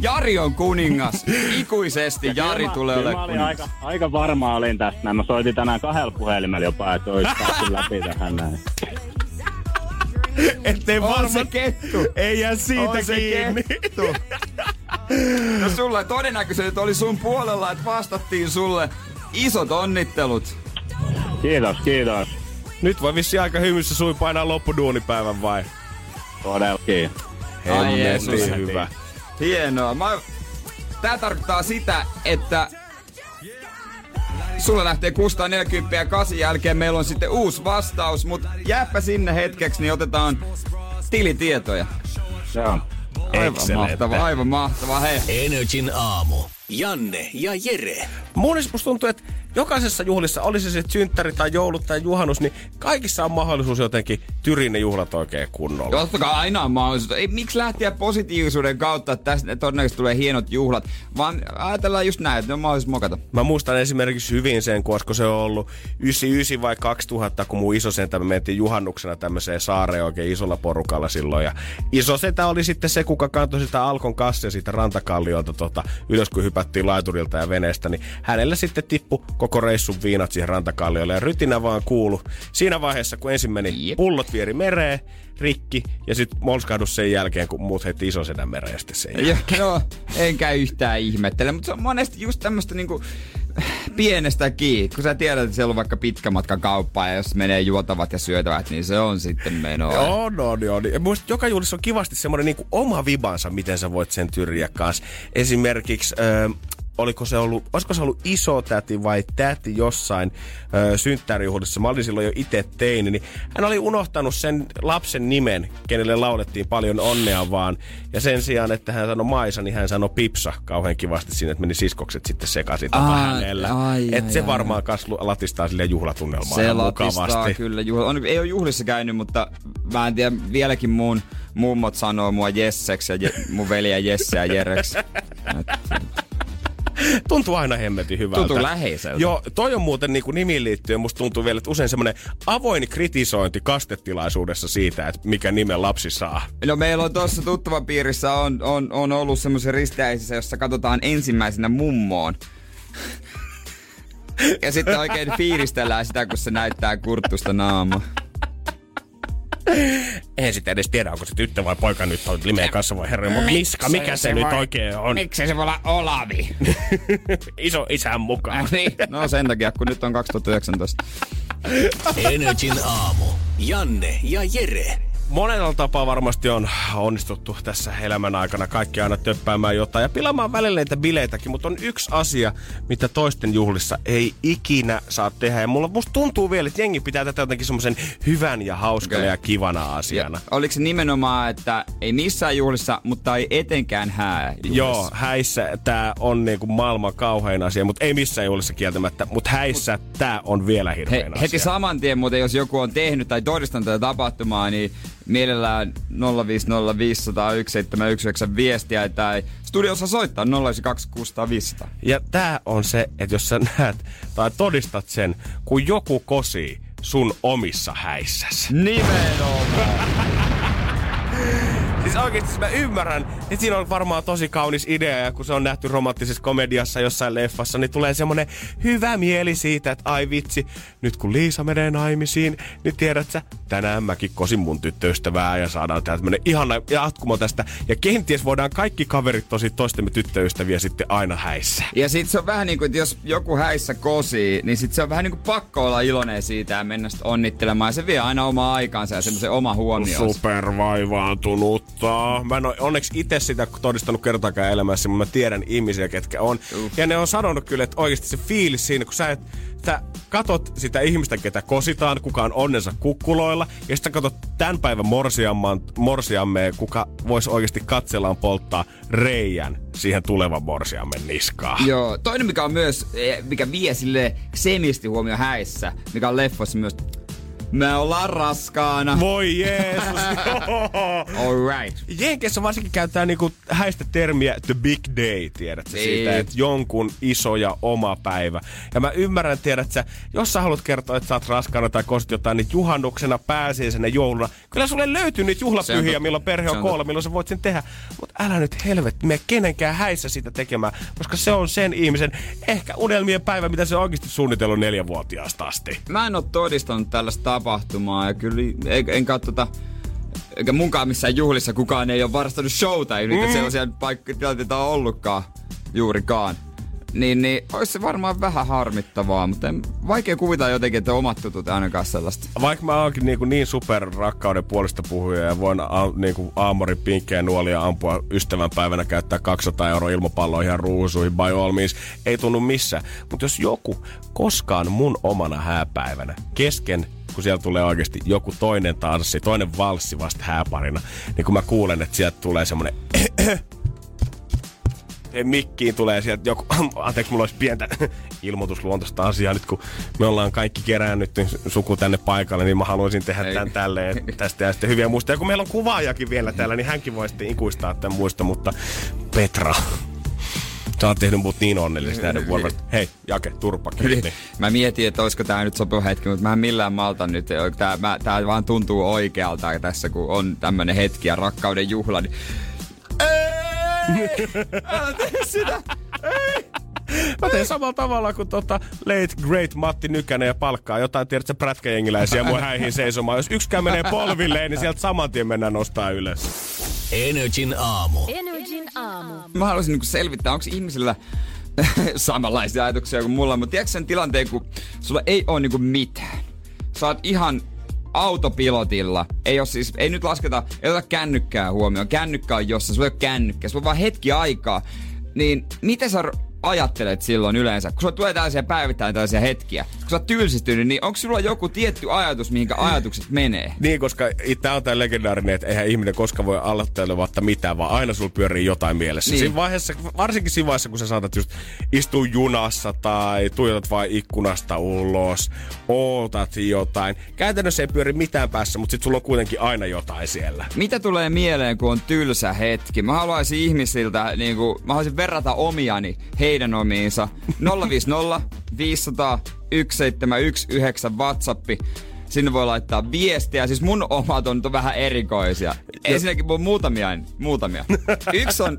Jari on kuningas. Ikuisesti ja Jari tulee olemaan kuningas. Aika varma olin tästä näin. Mä soitin tänään 2 puhelimella jopa, että olisi päässyt läpi tähän näin. Ettei varmaan se kettu. Ei jää siitä kiinni. No sulla todennäköisesti oli sun puolella, että vastattiin sulle. Isot onnittelut. Kiitos. Nyt voi vissiin aika hymyssä suin painaa loppuduunipäivän vai? Todellakin. Ai Jeesus, hyvä. Hienoa. Tää tarkoittaa sitä, että sulla lähtee 640 ja 8 jälkeen meillä on sitten uusi vastaus, mutta jääpä sinne hetkeksi, niin otetaan tilitietoja. Joo. Aivan mahtavaa, hei. NRJ:n aamu. Janne ja Jere. Monesti musta tuntuu, että jokaisessa juhlissa, oli se sitten synttäri tai joulut tai juhannus, niin kaikissa on mahdollisuus jotenkin tyriä ne juhlat oikein kunnolla. Totta kai aina on mahdollisuus. Miksi lähteä positiivisuuden kautta, että tästä todennäköisesti tulee hienot juhlat, vaan ajatellaan just näin, että ne on mahdollisuus mokata. Mä muistan esimerkiksi hyvin sen, koska se on ollut 99 vai 2000, kun mun isosentä me mentiin juhannuksena tämmöiseen saareen oikein isolla porukalla silloin. Ja isosentä oli sitten se, kuka kantoi sitä Alkon kassia siitä rantakalliolta ylös, kun hypättiin laiturilta ja veneestä, niin hänellä sitten tippui koko reissun viinat siihen rantakalliolle ja rytinä vaan kuului. Siinä vaiheessa, kun ensin meni pullot vieri mereen, rikki, ja sitten molskahdus sen jälkeen, kun muut heitti ison sedän mereen ja sitten sen jälkeen. Joo, enkä yhtään ihmettele, mutta se on monesti just tämmöistä niinku pienestä kiinni, kun sä tiedät, että siellä on vaikka pitkä matka kauppaa ja jos menee juotavat ja syötävät, niin se on sitten menoa. On. Musta joka juhlissa on kivasti semmoinen niinku oma vibansa, miten sä voit sen tyrjää kanssa. Esimerkiksi... Olisiko se ollut iso täti vai täti jossain synttärijuhdissa? Mä olin silloin jo itse teini, niin hän oli unohtanut sen lapsen nimen, kenelle laulettiin paljon onnea vaan. Ja sen sijaan, että hän sanoi Maisa, niin hän sanoi Pipsa kauhean kivasti siinä, että meni siskokset sitten sekaisin hänellä. Että se varmaan latistaa sille juhlatunnelmaa. Se latistaa mukavasti. Kyllä. Ei ole juhlissa käynyt, mutta mä en tiedä, vieläkin mun mummot sanoo mua Jesseksi ja mun veliä Jesse ja Jereksi. Tuntuu aina hemmetin hyvältä. Tuntuu läheiseltä. Joo, toi on muuten niin kuin nimiin liittyen. Musta tuntuu vielä, että usein semmoinen avoin kritisointi kastetilaisuudessa siitä, että mikä nimen lapsi saa. No meillä on tuossa tuttavan piirissä on ollut semmoisen risteäisissä, jossa katsotaan ensimmäisenä mummoon. Ja sitten oikein fiilistellään sitä, kun se näyttää kurttusta naamaa. Eihän sitä edes tiedä, onko se tyttö vai poika nyt on limeen kanssa vai herra. Miska, mikä se nyt oikein on? Miksi se voi olla Olavi? Iso isän mukaan. Niin. No sen takia, kun nyt on 2019. NRJ:n aamu. Janne ja Jere. Monella tapaa varmasti on onnistuttu tässä elämän aikana kaikki aina töppäämään jotain ja pilaamaan välillä niitä bileitäkin, mutta on yksi asia, mitä toisten juhlissa ei ikinä saa tehdä. Ja musta tuntuu vielä, että jengi pitää tätä jotenkin semmoisen hyvän ja hauskana ja kivana asiana. Ja, oliko se nimenomaan, että ei missään juhlissa, mutta ei etenkään hääjuhlissa? Joo, häissä tää on niinku maailman kauhein asia, mutta ei missään juhlissa kieltämättä, mutta häissä tää on vielä hirveän asia. Heti saman tien muuten, jos joku on tehnyt tai todistanut tätä tapahtumaa, niin... Mielellään 050501719 viestiä tai studiossa soittaa 0926500. Ja tää on se, että jos sä näet tai todistat sen, kun joku kosii sun omissa häissäsi. Nimenomaan! Siis oikeesti mä ymmärrän, että siinä on varmaan tosi kaunis idea ja kun se on nähty romanttisessa komediassa jossain leffassa, niin tulee semmonen hyvä mieli siitä, että ai vitsi, nyt kun Liisa menee naimisiin, niin tiedät sä, tänään mäkin kosin mun tyttöystävää ja saadaan tämmönen ihana jatkumo tästä. Ja kenties voidaan kaikki kaverit tosi toistemme tyttöystäviä sitten aina häissä. Ja sit se on vähän niinku, että jos joku häissä kosii, niin sit se on vähän niinku pakko olla iloinen siitä ja mennä sit onnittelemaan. Ja se vie aina omaa aikaansa ja semmoisen oma huomioon. Supervaivaantunut. Mä en ole onneksi itse sitä todistanut kertaakaan elämässä, mutta mä tiedän ihmisiä, ketkä on. Ja ne on sanonut kyllä, että oikeasti se fiilis siinä, kun sä et... Sä katot sitä ihmistä, ketä kositaan, kuka on onnensa kukkuloilla. Ja sitten katot tämän päivän morsiamme, kuka voisi oikeasti katsellaan polttaa reijän siihen tulevan morsiamme niskaan. Joo, toinen mikä on myös, mikä vie sille semisti huomio häissä, mikä on leffossa myös... Mä ollaan raskaana. Voi Jeesus. Alright. Jenkeissä varsinkin käyttää niinku häistä termiä the big day, tiedätkö siitä, että jonkun iso ja oma päivä. Ja mä ymmärrän, tiedätkö, jos sä haluat kertoa, että sä oot raskaana tai kostit jotain, niin juhannuksena pääsiäisenä jouluna. Kyllä sulle löytyy niitä juhlapyhiä, milloin perhe on koolla, milloin sä voit sen tehdä. Mut älä nyt helvetti, mene kenenkään häissä sitä tekemään, koska se on sen ihmisen ehkä unelmien päivä, mitä se on oikeasti suunnitellut 4-vuotiaasta asti. Mä en oo todistanut tällaista tapahtumaa ja kyllä en katsota eikä munkaan missään juhlissa kukaan ei ole varastanut showta, ei niitä sellaisia tilanteita on ollutkaan juurikaan. Niin olisi se varmaan vähän harmittavaa, mutta vaikea kuvitella jotenkin, että omat tutut ainakaan sellaista. Vaikka mä oonkin niin superrakkauden puolesta puhuja ja voin aamorin pinkkejä nuolia ampua ystävänpäivänä käyttää 200 € ilmapalloihin ja ruusuihin, by all means, ei tunnu missään. Mutta jos joku koskaan mun omana hääpäivänä kesken kun siellä tulee oikeasti joku toinen tanssi, toinen valssi vasta hääparina, niin kun mä kuulen, että sieltä tulee semmonen mikkiin tulee sieltä joku, anteeksi, mulla olisi pientä ilmoitusluontoista asiaa nyt, kun me ollaan kaikki kerännyt suku tänne paikalle, niin mä haluaisin tehdä tän tälleen, tästä ja sitten hyviä muistoja. Ja kun meillä on kuvaajakin vielä täällä, niin hänkin voi sitten ikuistaa tämän muiston, mutta Petra... Sä oot tehnyt mut niin onnellisesti näiden vuoroista. Hei, Jake, turpa kiinni. Mä mietin, että olisiko tää nyt sopiva hetki, mutta mä en millään malta nyt. Tää vaan tuntuu oikealta tässä, kun on tämmönen hetki ja rakkauden juhla. Niin... Ei! Älä tee sitä! Ei! Mä teen samalla tavalla kuin late great Matti Nykänen ja palkkaa jotain, tiedätkö, prätkäjengiläisiä mun häihin seisomaan. Jos yksikään menee polvilleen, niin sieltä saman tien mennään nostaa ylös. NRJ:n aamu. Mä haluaisin selvittää, onko ihmisillä samanlaisia ajatuksia kuin mulla, mutta tiedätkö sen tilanteen, kun sulla ei oo niinku mitään. Sä oot ihan autopilotilla. Ei oo siis, ei nyt lasketa, ei ota kännykkää huomioon. Kännykkä on jossain, sulla ei oo kännykkää, sulla on vaan hetki aikaa. Niin mitä sä ajattelet silloin yleensä, kun sulla tulee tällaisia päivittäin tällaisia hetkiä, kun sä oot tylsistynyt, niin onko sulla joku tietty ajatus, mihinkä ajatukset menee? Niin, koska tää on tää legendaarinen, että eihän ihminen koskaan voi aloittelematta mitään, vaan aina sulla pyörii jotain mielessä. Niin. Siinä vaiheessa, varsinkin siinä vaiheessa, kun sä saatat just istua junassa tai tuijotat vain ikkunasta ulos, ootat jotain. Käytännössä ei pyöri mitään päässä, mutta sit sulla on kuitenkin aina jotain siellä. Mitä tulee mieleen, kun on tylsä hetki? Mä haluaisin ihmisiltä, niin kun, mä haluaisin verrata omiani heidän omiinsa. 050 500 171 9 WhatsAppi. Sinne voi laittaa viestiä. Siis mun omat on nyt vähän erikoisia. Ensinnäkin on muutamia. Yksi on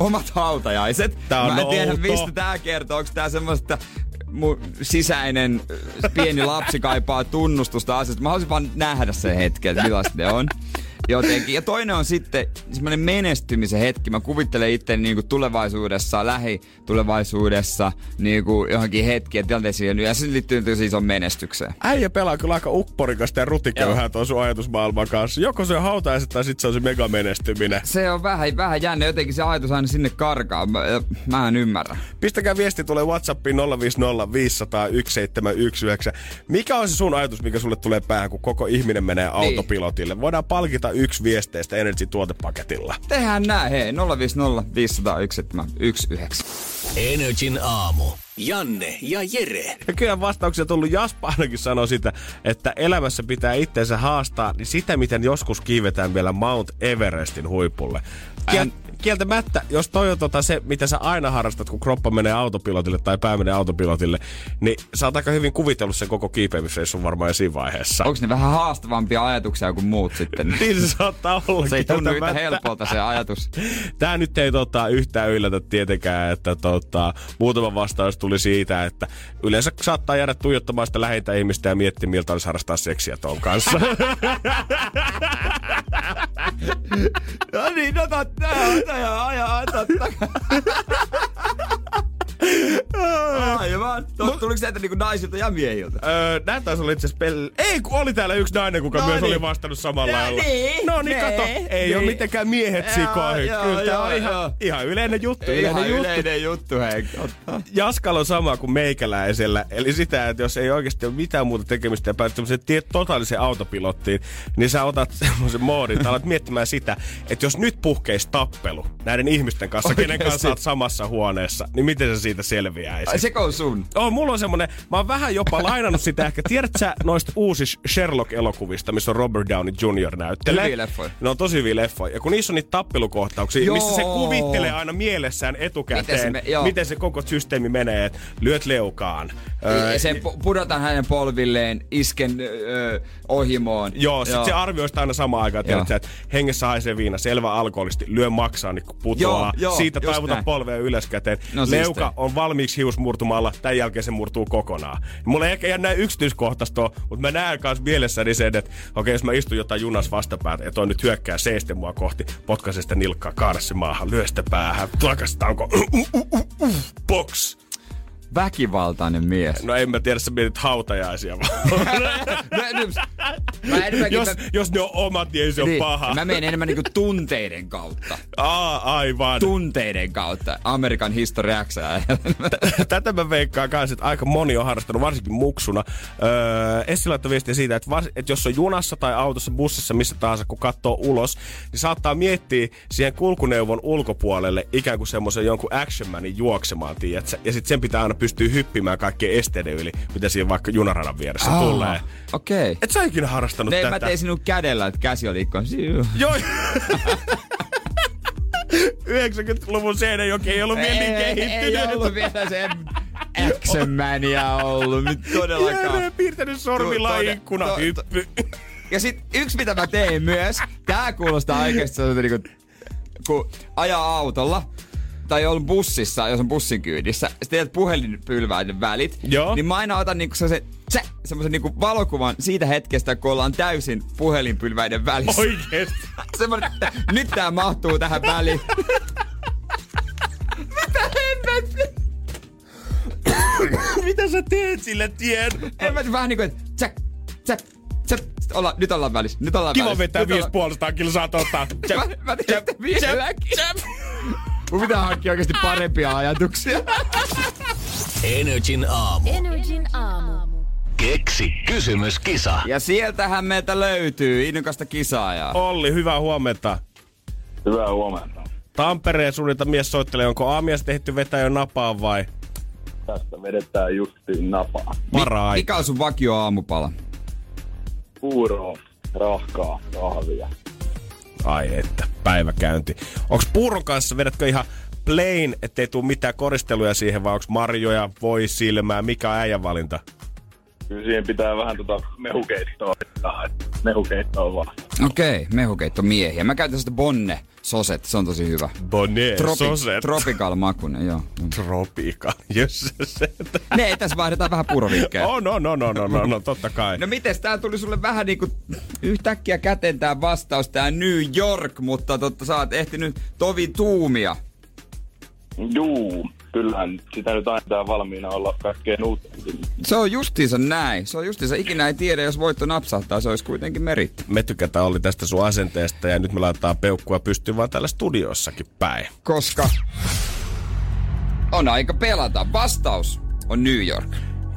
omat hautajaiset. Mä en tiedä, mistä tää kertoo. Onko tää semmoista, mun sisäinen pieni lapsi kaipaa tunnustusta asiasta. Mä haluaisin vaan nähdä sen hetken, että millaista ne on. Jotenkin. Ja toinen on sitten semmoinen menestymisen hetki. Mä kuvittelen itteni niinku tulevaisuudessa, lähitulevaisuudessa niinku johonkin hetkiä tilanteeseen. Ja se liittyy nyt siis on menestykseen. Äijä pelaa kyllä aika upporikasta ja rutiköyhää tuon sun ajatusmaailman kanssa. Joko se on hautaiset tai sit se on se megamenestyminen. Se on vähän jännä. Jotenkin se ajatus aina sinne karkaa. Mä en ymmärrä. Pistäkää viesti, tulee WhatsAppiin 050 500 171 9. Mikä on se sun ajatus, mikä sulle tulee päähän, kun koko ihminen menee autopilotille? Niin. Voidaan palkita yksi viesteistä NRJ-tuotepaketilla. Tehdään näin, hei. 050 501 9. NRJ:n aamu. Janne ja Jere. Ja kyllä vastauksia tullut. Jaspa ainakin sanoi sitä, että elämässä pitää itseensä haastaa, niin sitä, miten joskus kiivetään vielä Mount Everestin huipulle. Kieltämättä, jos toi on se, mitä sä aina harrastat, kun kroppa menee autopilotille tai pää menee autopilotille, niin sä oot aika hyvin kuvitellut sen koko kiipeämisreissun varmaan siinä vaiheessa. Onks ne vähän haastavampia ajatuksia kuin muut sitten? Niin se saattaa olla. Se ei tunnu yhtä helpolta se ajatus. Tää nyt ei yhtään yllätä tietenkään, että muutama vastaus tuli siitä, että yleensä saattaa jäädä tuijottamaan sitä lähintä ihmistä ja miettiä, miltä olisi harrastaa seksiä ton kanssa. No niin, aivan. Tuliko näitä niinku naisilta ja miehiltä? Näin taisi olla itseasiassa ei, kun oli täällä yksi nainen, kuka myös oli vastannut samalla lailla. No niin, kato. Ei ole mitenkään miehet sikoihin. Kyllä tää on ihan yleinen juttu. Hei. Jaskalla on sama kuin meikäläisellä. Eli sitä, että jos ei oikeasti ole mitään muuta tekemistä ja pääset semmoiseen totaaliseen autopilottiin, niin sä otat semmoisen moodin. Alat miettimään sitä, että jos nyt puhkeisi tappelu näiden ihmisten kanssa, kenen kanssa oot samassa huoneessa, niin miten sä siitä selviäisit? Ai seko on sun. Mulla on semmonen, mä oon vähän jopa lainannut sitä ehkä. Tiedätkö sä noista uusista Sherlock-elokuvista, missä on Robert Downey Jr. näyttelee? Hyviä leffoja. Ne on tosi hyviä leffoja. Ja kun niissä on niitä tappelukohtauksia, missä se kuvittelee aina mielessään etukäteen, miten se koko systeemi menee, että lyöt leukaan. Sen pudotan hänen polvilleen, isken ohimoon. Joo, sit se arvioi sitä aina samaan aikaan. Tiedätkö sä, että hengessä haisee viina, selvä alkoholisti, lyö maksaa, niin kun putoaa. Siitä taivuta polvea ylöskäteen. Leuka on valmiiksi hiusmurtumalla, tämän jälkeen se murtuu kokonaan. Mulla ei ehkä ihan näin yksityiskohtaista ole, mutta mä näen myös mielessäni sen, että okei, jos mä istun jotain junas vastapäätä ja toi nyt hyökkää seiste mua kohti, potkaise sitä nilkkaa, kaada se maahan, lyö sitä päähän, takaistanko, boks. Väkivaltainen mies. No en mä tiedä, sä mietit hautajaisia vaan. Jos ne on omat, niin ei se ole paha. Mä menen enemmän niinku tunteiden kautta. Aivan. Tunteiden kautta. Amerikan History X. Tätä mä veikkaan kanssa, että aika moni on harrastanut, varsinkin muksuna. Essi laittoi viestiä siitä, että jos on junassa tai autossa, bussissa, missä tahansa, kun katsoo ulos, niin saattaa miettiä siihen kulkuneuvon ulkopuolelle ikään kuin semmoisen jonkun actionmanin juoksemaan, tiiätsä. Ja sit sen pitää aina pystyy hyppimään kaikkien esteiden yli, mitä siihen vaikka junaradan vieressä tulee. Okei. Okay. Et sä ikinä harrastanut tätä? Mä tein sinun kädellä, että käsi oli ikkoon. Joo. 90-luvun Seinäjoki ei ollut vielä niin kehittynyt. Ei ollut vielä se X-mania ollut. Nyt todellakaan. Jälleen piirtänyt sormilla ikkuna. Hyppy. Ja sit yksi mitä mä tein myös, tää kuulostaa oikeesti niinku, kun ajaa autolla, tai on bussissa, jos on bussin kyydissä, sä teet puhelinpylväiden välit, niin mä aina otan niinku semmosen niinku valokuvan siitä hetkestä, kun ollaan täysin puhelinpylväiden välissä. Oikeesti? Semmoinen, nyt tää mahtuu tähän väliin. Mitä hemmettä? mitä sä teet sillä tiedolla? En mä vähän niinku, että tsäp. Nyt ollaan välissä. Kiva vetää 550 kiloa saat ottaa. Tsäp. Mun pitää hankkia oikeesti parempia ajatuksia. NRJ:n aamu. Keksi kysymyskisa. Ja sieltähän meitä löytyy innokasta kisaajaa. Olli, hyvää huomenta. Hyvää huomenta. Tampereen suunnilta mies soittelee, onko aamias tehty vetää jo napaan vai? Tästä vedetään justiin napaan. Mikä on sun vakio aamupala? Puuroa, rahkaa, kahvia. Ai että, päiväkäynti. Onko puuron kanssa, vedätkö ihan plain, ettei tuu mitään koristeluja siihen, vai onko marjoja, voi silmää, mikä on äijän valinta? Kyllä siihen pitää vähän mehukeittoa. Mehukeitto on vaan. Okei, mehukeitto miehiä. Mä käytän sitä bonne soset, se on tosi hyvä. Bonne soset. Tropical makunen, joo. Tropical, jösseset. Ne, tässä vaihdetaan vähän puurovinkkejä. No, totta kai. No mites, tää tuli sulle vähän niinku yhtäkkiä käteen tää vastaus, tää New York, mutta sä oot ehtinyt tovi tuumia. Juu. Kyllähän sitä nyt aina valmiina olla kaikkein uuteen. Se on justiinsa näin. Ikinä ei tiedä, jos voitto napsahtaa, se olisi kuitenkin meritti. Me tykätään Olli tästä sun asenteesta ja nyt me laitetaan peukkua pystyyn vaan täällä studiossakin päin. Koska on aika pelata. Vastaus on New York.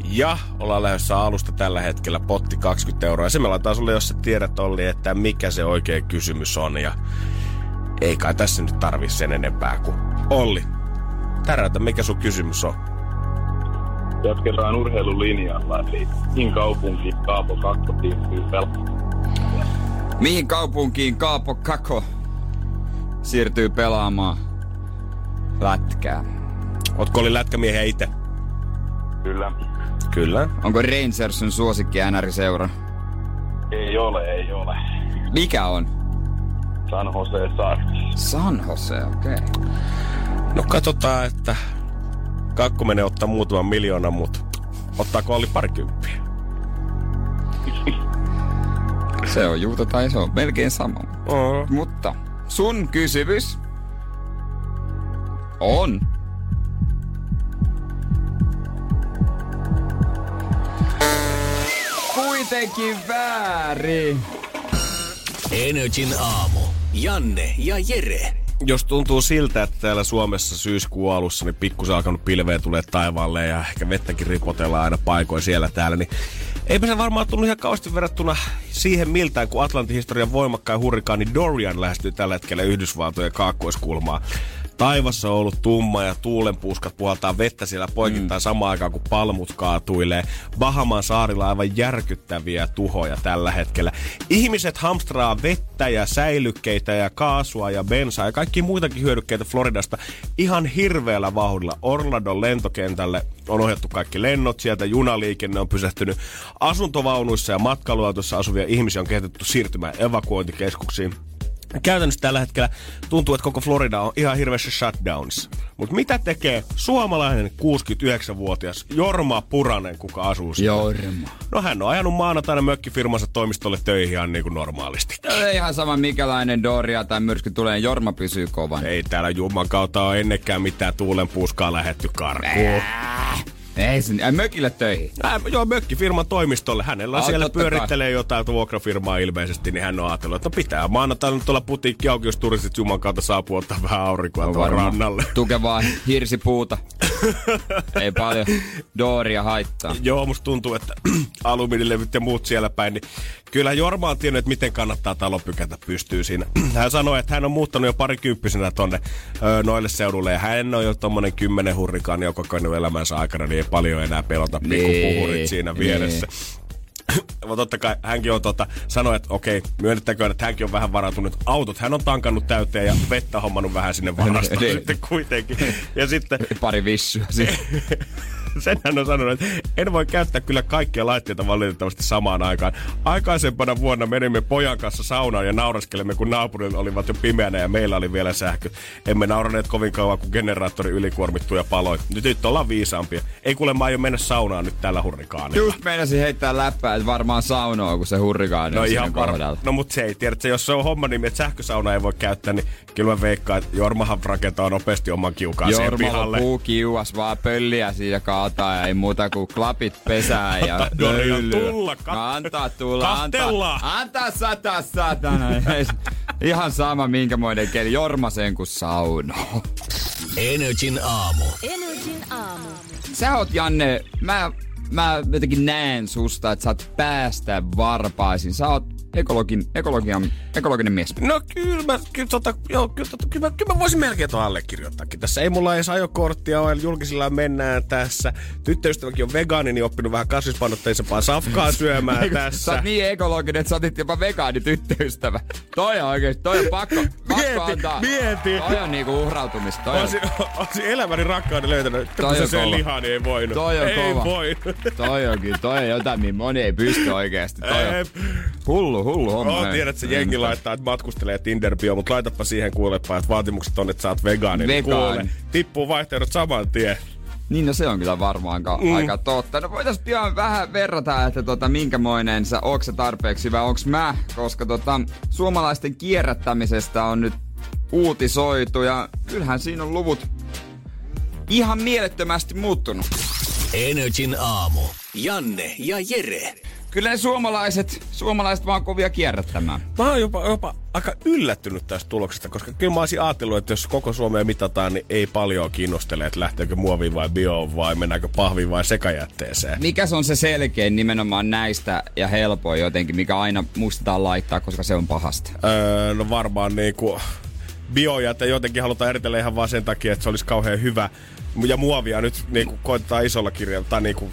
Ja ollaan lähdössä alusta tällä hetkellä potti 20 €. Se me laitetaan sulle, jos sä tiedät Olli, että mikä se oikea kysymys on. Ja ei kai tässä nyt tarvii sen enempää kuin Olli. Täräytä, mikä sun kysymys on? Jatketaan urheilulinjalla, eli mihin kaupunkiin Kaapo Kakko siirtyy pelaamaan? Mihin kaupunkiin Kaapo Kakko siirtyy pelaamaan lätkää? Ootko oli lätkämiehiä itse? Kyllä. Onko Rangers sun suosikki NR-seura? Ei ole. Mikä on? San Jose Sharks. San Jose, okei. No katsotaan, että Kakku menee ottaa muutaman miljoona, mutta ottaako Olli parikymppiä? Se on juuta tai se on melkein sama. Mutta sun kysymys on... kuitenkin väärin. NRJ:n aamu. Janne ja Jere. Jos tuntuu siltä, että täällä Suomessa syyskuun alussa niin pikkusen alkanut pilveä tulee taivaalle ja ehkä vettäkin ripotellaan aina paikoin siellä täällä, niin eipä se varmaan tullut ihan kauheasti verrattuna siihen miltään, kun Atlantin historian voimakkain hurrikaani Dorian lähestyy tällä hetkellä Yhdysvaltojen kaakkoiskulmaa. Taivassa on ollut tumma ja tuulenpuuskat puhaltaa vettä siellä poikittain samaan aikaan, kun palmut kaatuilee. Bahaman saarilla aivan järkyttäviä tuhoja tällä hetkellä. Ihmiset hamstraa vettä ja säilykkeitä ja kaasua ja bensaa ja kaikki muitakin hyödykkeitä Floridasta ihan hirveällä vauhdilla. Orlandon lentokentälle on ohjattu kaikki lennot sieltä, junaliikenne on pysähtynyt. Asuntovaunuissa ja matkailuautossa asuvia ihmisiä on kehitetty siirtymään evakuointikeskuksiin. Käytännössä tällä hetkellä tuntuu, että koko Florida on ihan hirveässä shutdownissa. Mutta mitä tekee suomalainen 69-vuotias Jorma Puranen, kuka asuu siellä? Jorma. No hän on ajanut maanantaina mökkifirmansa toimistolle töihin ihan niin kuin normaalisti. Ihan sama mikälainen Doria tai myrsky tulee, Jorma pysyy kovan. Ei täällä Jumman kautta ole ennenkään mitään tuulenpuuskaa lähetty karkuun. Ei sen, mökille töihin. Joo, mökkifirman toimistolle. Hänellä siellä pyörittelee jotain vuokrafirmaa ilmeisesti, niin hän on ajatellut, että pitää maanantaina tuolla putiikki auki, jos turistit Juman kautta saapuu ottaa vähän aurinkoa tuolla rannalle. Tukevaa hirsipuuta. Ei paljon Doria haittaa. Joo, musta tuntuu, että alumiinilevyt ja muut siellä päin, niin kyllä Jorma on tiennyt, että miten kannattaa talo pykätä pystyy siinä. Hän sanoi, että hän on muuttanut jo parikymppisenä tonne noille seudulle, ja hän on jo tommonen 10 hurrikaania, joka on elämänsä aikana, niin ei paljon enää pelota pikkupuhurit siinä vieressä. Mutta totta kai hänkin on sanoi, että okei, myönnettäköön, että hänkin on vähän varautunut autot. Hän on tankannut täyteen ja vettä hommannut vähän sinne varastoon sitten kuitenkin. Ja sitten... pari vissyä sitten. Sen hän on sanonut, että en voi käyttää kyllä kaikkia laitteita valitettavasti samaan aikaan. Aikaisempana vuonna menimme pojan kanssa saunaan ja nauraskelemme, kun naapurilla olivat jo pimeänä ja meillä oli vielä sähkö. Emme nauraneet kovin kauan, kun generaattori ylikuormittui ja paloi. Nyt ollaan viisaampia. Ei kuule, mä aion mennä saunaan nyt tällä hurrikaanilla. Just meinasin heittää läppää, että varmaan saunoo, kun se hurrikaani on siinä kohdalla. No mut se ei tiedä, että jos se on homma nimi, että sähkösauna ei voi käyttää, niin kyllä mä veikkaan, että Jormahan rakentaa nopeasti oman kiukaan siihen pihalle. Jorma lopuu kiuas, vaan pölliä siinä ota ja ei muuta kuin klapit pesää ja löylyä. Antaa tulla, antaa satana. Ihan sama minkämoinen keli, Jormasen kuin sauna. NRJ:n aamu. NRJ:n aamu. Sä oot, Janne, mä jotenkin näen susta, että sä oot päästä varpaisin. Sä oot ekologinen mies. No kyllä mä voisin melkein tuon allekirjoittaakin. Tässä ei mulla edes ajokorttia ole, julkisilla mennään tässä. Tyttöystäväkin on vegaani, niin oppinut vähän kasvispainotteisempaa safkaa syömään tässä. Sä oot niin ekologinen, että sä otit jopa vegaani tyttöystävä. Toi on oikeesti, toi on pakko antaa. Mieti. Toi on niinku uhrautumista. Olisin elämäni rakkauden löytänyt. Kun se söi lihaa, niin ei voinut. Toi on kova. Toi on kyllä, toi on jotain, mihin moni ei pysty oikeesti. Hullu homma. No, tiedät, se jengi laittaa, että matkustelee Tinder-bio, mutta laitapa siihen kuulepa, että vaatimukset on, että sä oot vegaani. Kuule, tippuu vaihtoehdot saman tien. Niin, no se on kyllä varmaan aika totta. No voitais pian vähän verrata, että minkämoinen sä, onko se tarpeeksi hyvä, onko mä? Koska suomalaisten kierrättämisestä on nyt uutisoitu ja kyllähän siinä on luvut ihan mielettömästi muuttunut. NRJ:n aamu. Janne ja Jere. Kyllä ne suomalaiset vaan kovia kierrättämään. Mä oon jopa aika yllättynyt tästä tuloksesta, koska kyllä mä olisin ajatellut, että jos koko Suomea mitataan, niin ei paljon kiinnostele, että lähteekö muoviin vai bioon vai mennäänkö pahviin vai sekajätteeseen. Mikäs on se selkein nimenomaan näistä ja helpoin jotenkin, mikä aina muistetaan laittaa, koska se on pahasta? No varmaan niinku biojäte jotenkin halutaan eritellä ihan vaan sen takia, että se olisi kauhean hyvä. Ja muovia nyt niinku koitetaan isolla kirjalla tai niinku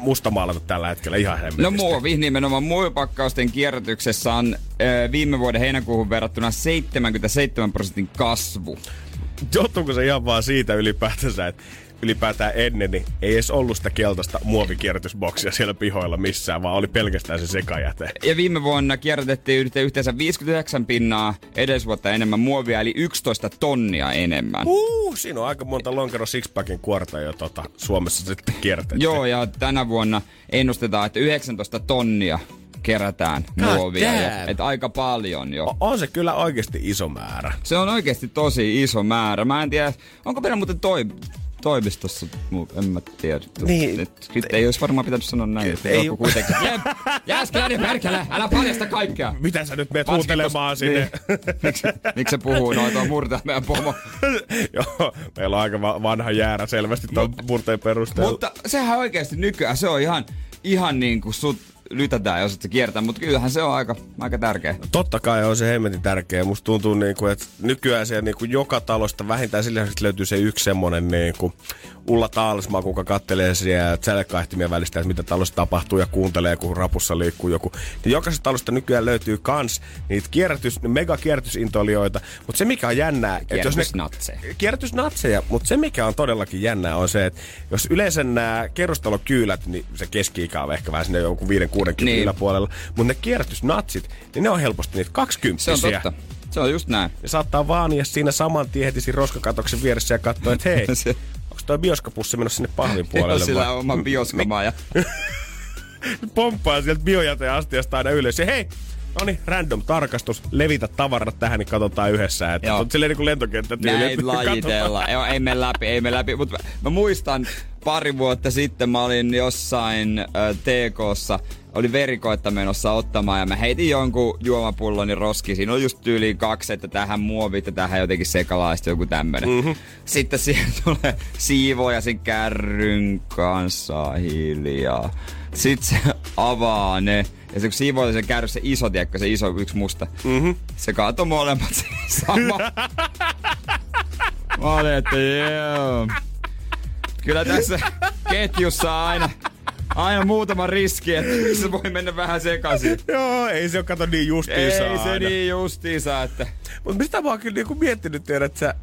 mustamaalata tällä hetkellä ihan hemmetistä. No muovi, nimenomaan muovipakkausten kierrätyksessä on viime vuoden heinäkuuhun verrattuna 77% kasvu. Johtuuko se ihan vaan siitä ylipäätänsä, että ylipäätään ennen niin ei edes ollut sitä keltaista muovikierrätysboksia siellä pihoilla missään, vaan oli pelkästään se sekajäte. Ja viime vuonna kierrätettiin yhteensä 59%, edellisvuotta enemmän muovia, eli 11 tonnia enemmän. Siinä on aika monta lonkero sixpackin kuorta jo Suomessa sitten kierrätettiin. Joo, ja tänä vuonna ennustetaan, että 19 tonnia kerätään muovia. Että aika paljon jo. On se kyllä oikeasti iso määrä. Se on oikeasti tosi iso määrä. Mä en tiedä, onko meillä muuten toimistossa, en mä tiedä. Niin. Ei olisi varmaan pitänyt sanoa näin. Ei kuitenkin. Jääskläinen perkele, älä paljasta kaikkea. Mitä sä nyt meet huutelemaan sinne? Miksi se puhuu noita murtaa meidän pomo? Joo, meillä on aika vanha jäärä selvästi tuon murteen perusteella. Mutta sehän oikeasti nykyään, se on ihan niin kuin sut lytätään, jos et se kiertää, mutta kyllähän se on aika tärkeä. No, totta kai on se hemmetin tärkeä. Musta tuntuu, että nykyään siellä joka talosta vähintään sillä löytyy se yksi semmonen Ulla Taalasmaa, kuka kattelee siellä tselekaihtimien välistä, että mitä talossa tapahtuu ja kuuntelee, kun rapussa liikkuu joku. Ja jokaisesta talosta nykyään löytyy kans niitä megakierrätysintoilijoita, mutta se mikä on jännää... Kierrätysnatseja, mutta se mikä on todellakin jännää on se, että jos yleensä nämä kerrostalokyylät, niin se keski-ikä on ehkä vähän sinne joku 5-60 yläpuolella, mutta ne kierrätysnatsit, niin ne on helposti niitä 20-siä. Se on totta. Se on just näin. Ja saattaa vaania siinä saman tien heti siinä roskakatoksen vieressä ja katsoa, että hei... Onko toi bioskapussi menossa sinne pahvin puolelle? Sillä on oman bioskamaa ja... Pomppaa sieltä biojäteen astiasta aina ylös. Ja hei, noni, random tarkastus. Levitä tavarat tähän, niin katsotaan yhdessä. Että on silleen niin kuin lentokenttätyyli. Näin lajitella. Joo, ei mene läpi. Mutta mä muistan pari vuotta sitten mä olin jossain TK:ssa. Oli verikoitta menossa ottamaan ja mä heitin jonkun juomapulloni roskiin. Siinä oli just tyyliin 2, että tähän muovit ja tähän jotenkin sekalaista joku tämmönen. Mm-hmm. Sitten siihen tulee siivoja sen kärryn kanssa hiljaa. Sitten se avaa ne. Ja se kun siivoja sen kärry, se iso, yksi musta. Mm-hmm. Se kaatoi molemmat sen sama. Mä olin, että joo. Kyllä tässä ketjussa aina muutama riski, että se voi mennä vähän sekaisin. Joo, ei se ole kato niin justiinsa aina. Ei se niin justiinsa, että... Mutta mitä mä oon kyllä niinku miettinyt, että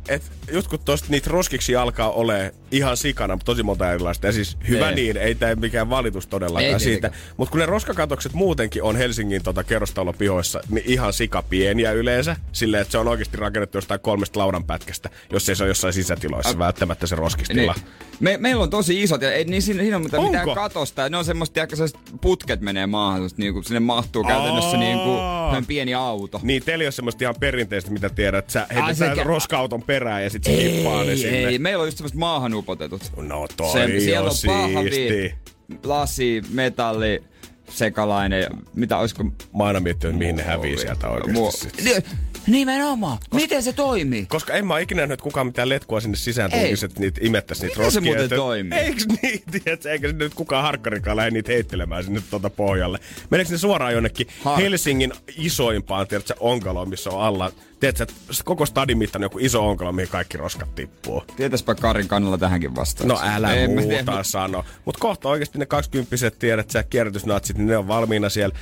jotkut tosta niitä roskiksi alkaa olemaan ihan sikana, tosi monta erilaista. Ja siis hyvä niin, ei tää mikään valitus todellakaan ei siitä. Mutta kun ne roskakatokset muutenkin on Helsingin kerrostalopihoissa, niin ihan sikapieniä yleensä. Silleen, että se on oikeasti rakennettu jostain 3 laudanpätkästä, jos ei se on jossain sisätiloissa välttämättä se roskistila. Niin. Meillä on tosi isot ja ei, niin siinä on mitään katosta. Ne on semmoista, ehkä sellaiset putket menee maahan, niin sinne mahtuu käytännössä niin kuin pieni auto. Niin, teillä on semmoista ihan perinteistä, mitä tiedät, että sä heitetään roska-auton perään ja sit se kippaa ne sinne. Ei, meillä on just semmoista maahan silpotetut. No toi siellä on pahvi, lasi, metalli, sekalainen, mitä olisiko... Mä aina miettinyt, mihin ne hävii sieltä oikeasti. Nimenomaan. Miten se toimii? Koska en mä ole ikinä nähnyt, että kukaan mitään letkua sinne sisään tulkis, että niitä imettäisi niitä roskia. Miten se muuten toimii? Eiks niitä, et, eikä nyt kukaan harkkarikaan lähde niitä heittelemään sinne tuolta pohjalle. Meneekö ne suoraan jonnekin Helsingin isoimpaan, tiedätkö, Ongaloon, missä on alla... Tiedätkö, koko stadin mittaan joku iso Onkalo, mihin kaikki roskat tippuu. Tietäspä Karin kannalla tähänkin vastaan. No älä muuta sano. Mut kohta oikeesti ne 20-set, tiedätkö, kierrätysnatsit, niin ne on valmiina siellä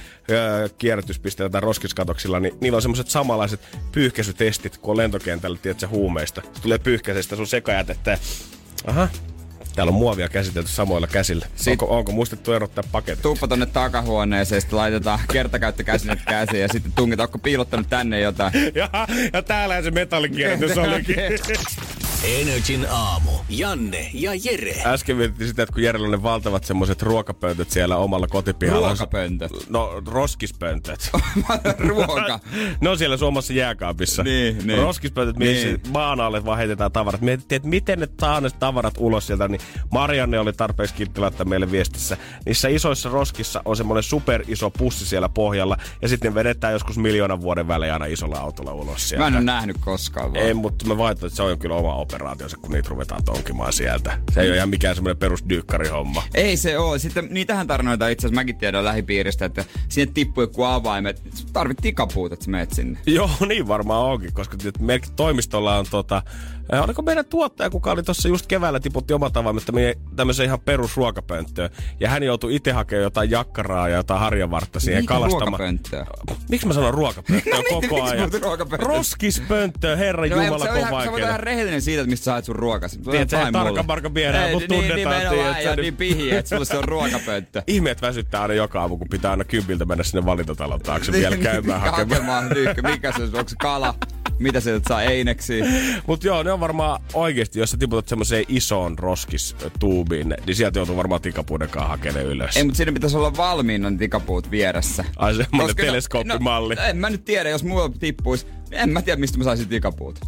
kierrätyspisteellä tai roskiskatoksilla, niin niillä on semmoset samanlaiset pyyhkäisytestit, kun on lentokentällä, tiedätkö, huumeista. Se tulee pyyhkäisestä sun sekajätettä. Aha. Täällä on muovia käsitelty samoilla käsillä. Onko muistettu erottaa paketit? Tuuppa tonne takahuoneeseen, sitten laitetaan kertakäyttökäsineet käsiin ja sitten tungetaan, onko piilottanut tänne jotain. Ja täällähän se metallikierrätys olikin. NRJ:n aamu. Janne ja Jere. Äsken mietittiin sitä, että kun Jerellä on ne valtavat semmoiset ruokapöntöt siellä omalla kotipihalla. Ruokapöntöt? No, roskispöntöt. Ruoka? No siellä Suomessa jääkaapissa. Niin. Roskispöntöt, missä maan alle vaan heitetään tavarat. Mietittiin, että miten ne tavarat ulos sieltä, niin Marianne oli tarpeeksi kiltti laittaa meille viestissä. Niissä isoissa roskissa on semmoinen superiso pussi siellä pohjalla, ja sitten vedetään joskus 1 000 000 vuoden välein aina isolla autolla ulos sieltä. Mä en ole nähnyt koskaan vaan. Ei, mutta mä vaihtoin, että se on kyllä oma operaationsa, kun niitä ruvetaan tonkimaan sieltä. Se ei ole ihan mikään semmoinen perusdyykkarihomma. Ei se oo. Sitten niitähän tarinoita itse asiassa mäkin tiedän lähipiiristä, että sinne tippui joku avaimet. Tarvit tikapuut, että sä menet sinne. Joo, niin varmaan onkin, koska meidän toimistolla on oliko meidän tuottaja, kuka oli tuossa just keväällä tiputti omat avaimet tämmöiseen ihan perusruokapönttöön. Ja hän joutui itse hakemaan jotain jakkaraa ja jotain harjavartta siihen kalastamaan. Miksi mä sanon ruokapönttöä koko ajan? Roskispönttöä, herranjumala, kovaa vaikeaa. Sä voit ihan rehellinen siitä, että mistä sä haet sun ruokasi. Tiedätkö, että tarkan viedään, mut tunnetaan. Niin, ja niin pihiä, että sulla se on ruokapönttö. Ihmeet väsyttää aina joka aamu, kun pitää aina 10:00 mennä sinne valintotalon taakse vielä käymään hakemaan. Mikä se on, onko se kala? Mitä sieltä saa eineksiä? Mut joo, ne on varmaan oikeesti, jos sä tiputat semmoseen isoon roskistuubiin, niin sieltä joutuu varmaan tikapuudenkaan hakemaan ylös. Ei, mut siinä pitäisi olla valmiina ne tikapuut vieressä. Ai semmonen teleskooppimalli. No, en mä nyt tiedä, jos mulla tippuis. En mä tiedä, mistä mä saisin tikapuut.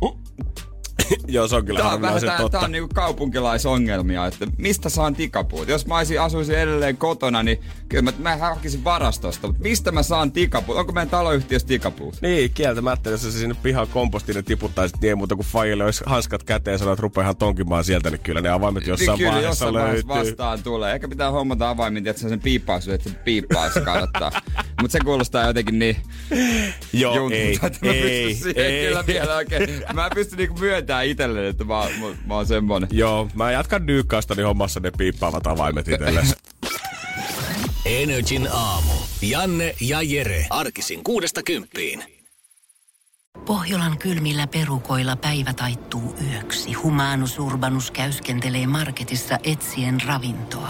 Joo, se on kyllä harvinaisen totta. Tää on niinku kaupunkilaisongelmia, että mistä saan tikapuut? Jos mä asuisin edelleen kotona, niin kyllä mä hakisin varastosta, mutta mistä mä saan tikapuut? Onko meidän taloyhtiössä tikapuut? Niin, kieltämättä, jos sä sinne pihaan kompostiin ne tiputtaisit, niin ei muuta kuin faijille olisi hanskat käteen ja sanoa, että rupeahan tonkimaan sieltä, niin kyllä ne avaimet jossain kyllä, vaiheessa löytyy. Kyllä, vastaan tulee. Eikä pitää hommata avaimet, että sen piippaus, että se piippaus kannattaa. Mutta se kuulostaa jotenkin niin... Joo, ei. Kyllä vielä oikein. Mä pystyn niinku myöntää itselleen, että mä oon semmonen. Joo, mä jatkan dyykkaustani hommassa ne piippaavat avaimet itselleen. NRJ:n aamu. Janne ja Jere. Arkisin 6–10. Pohjolan kylmillä perukoilla päivä taittuu yöksi. Humanus Urbanus käyskentelee marketissa etsien ravintoa.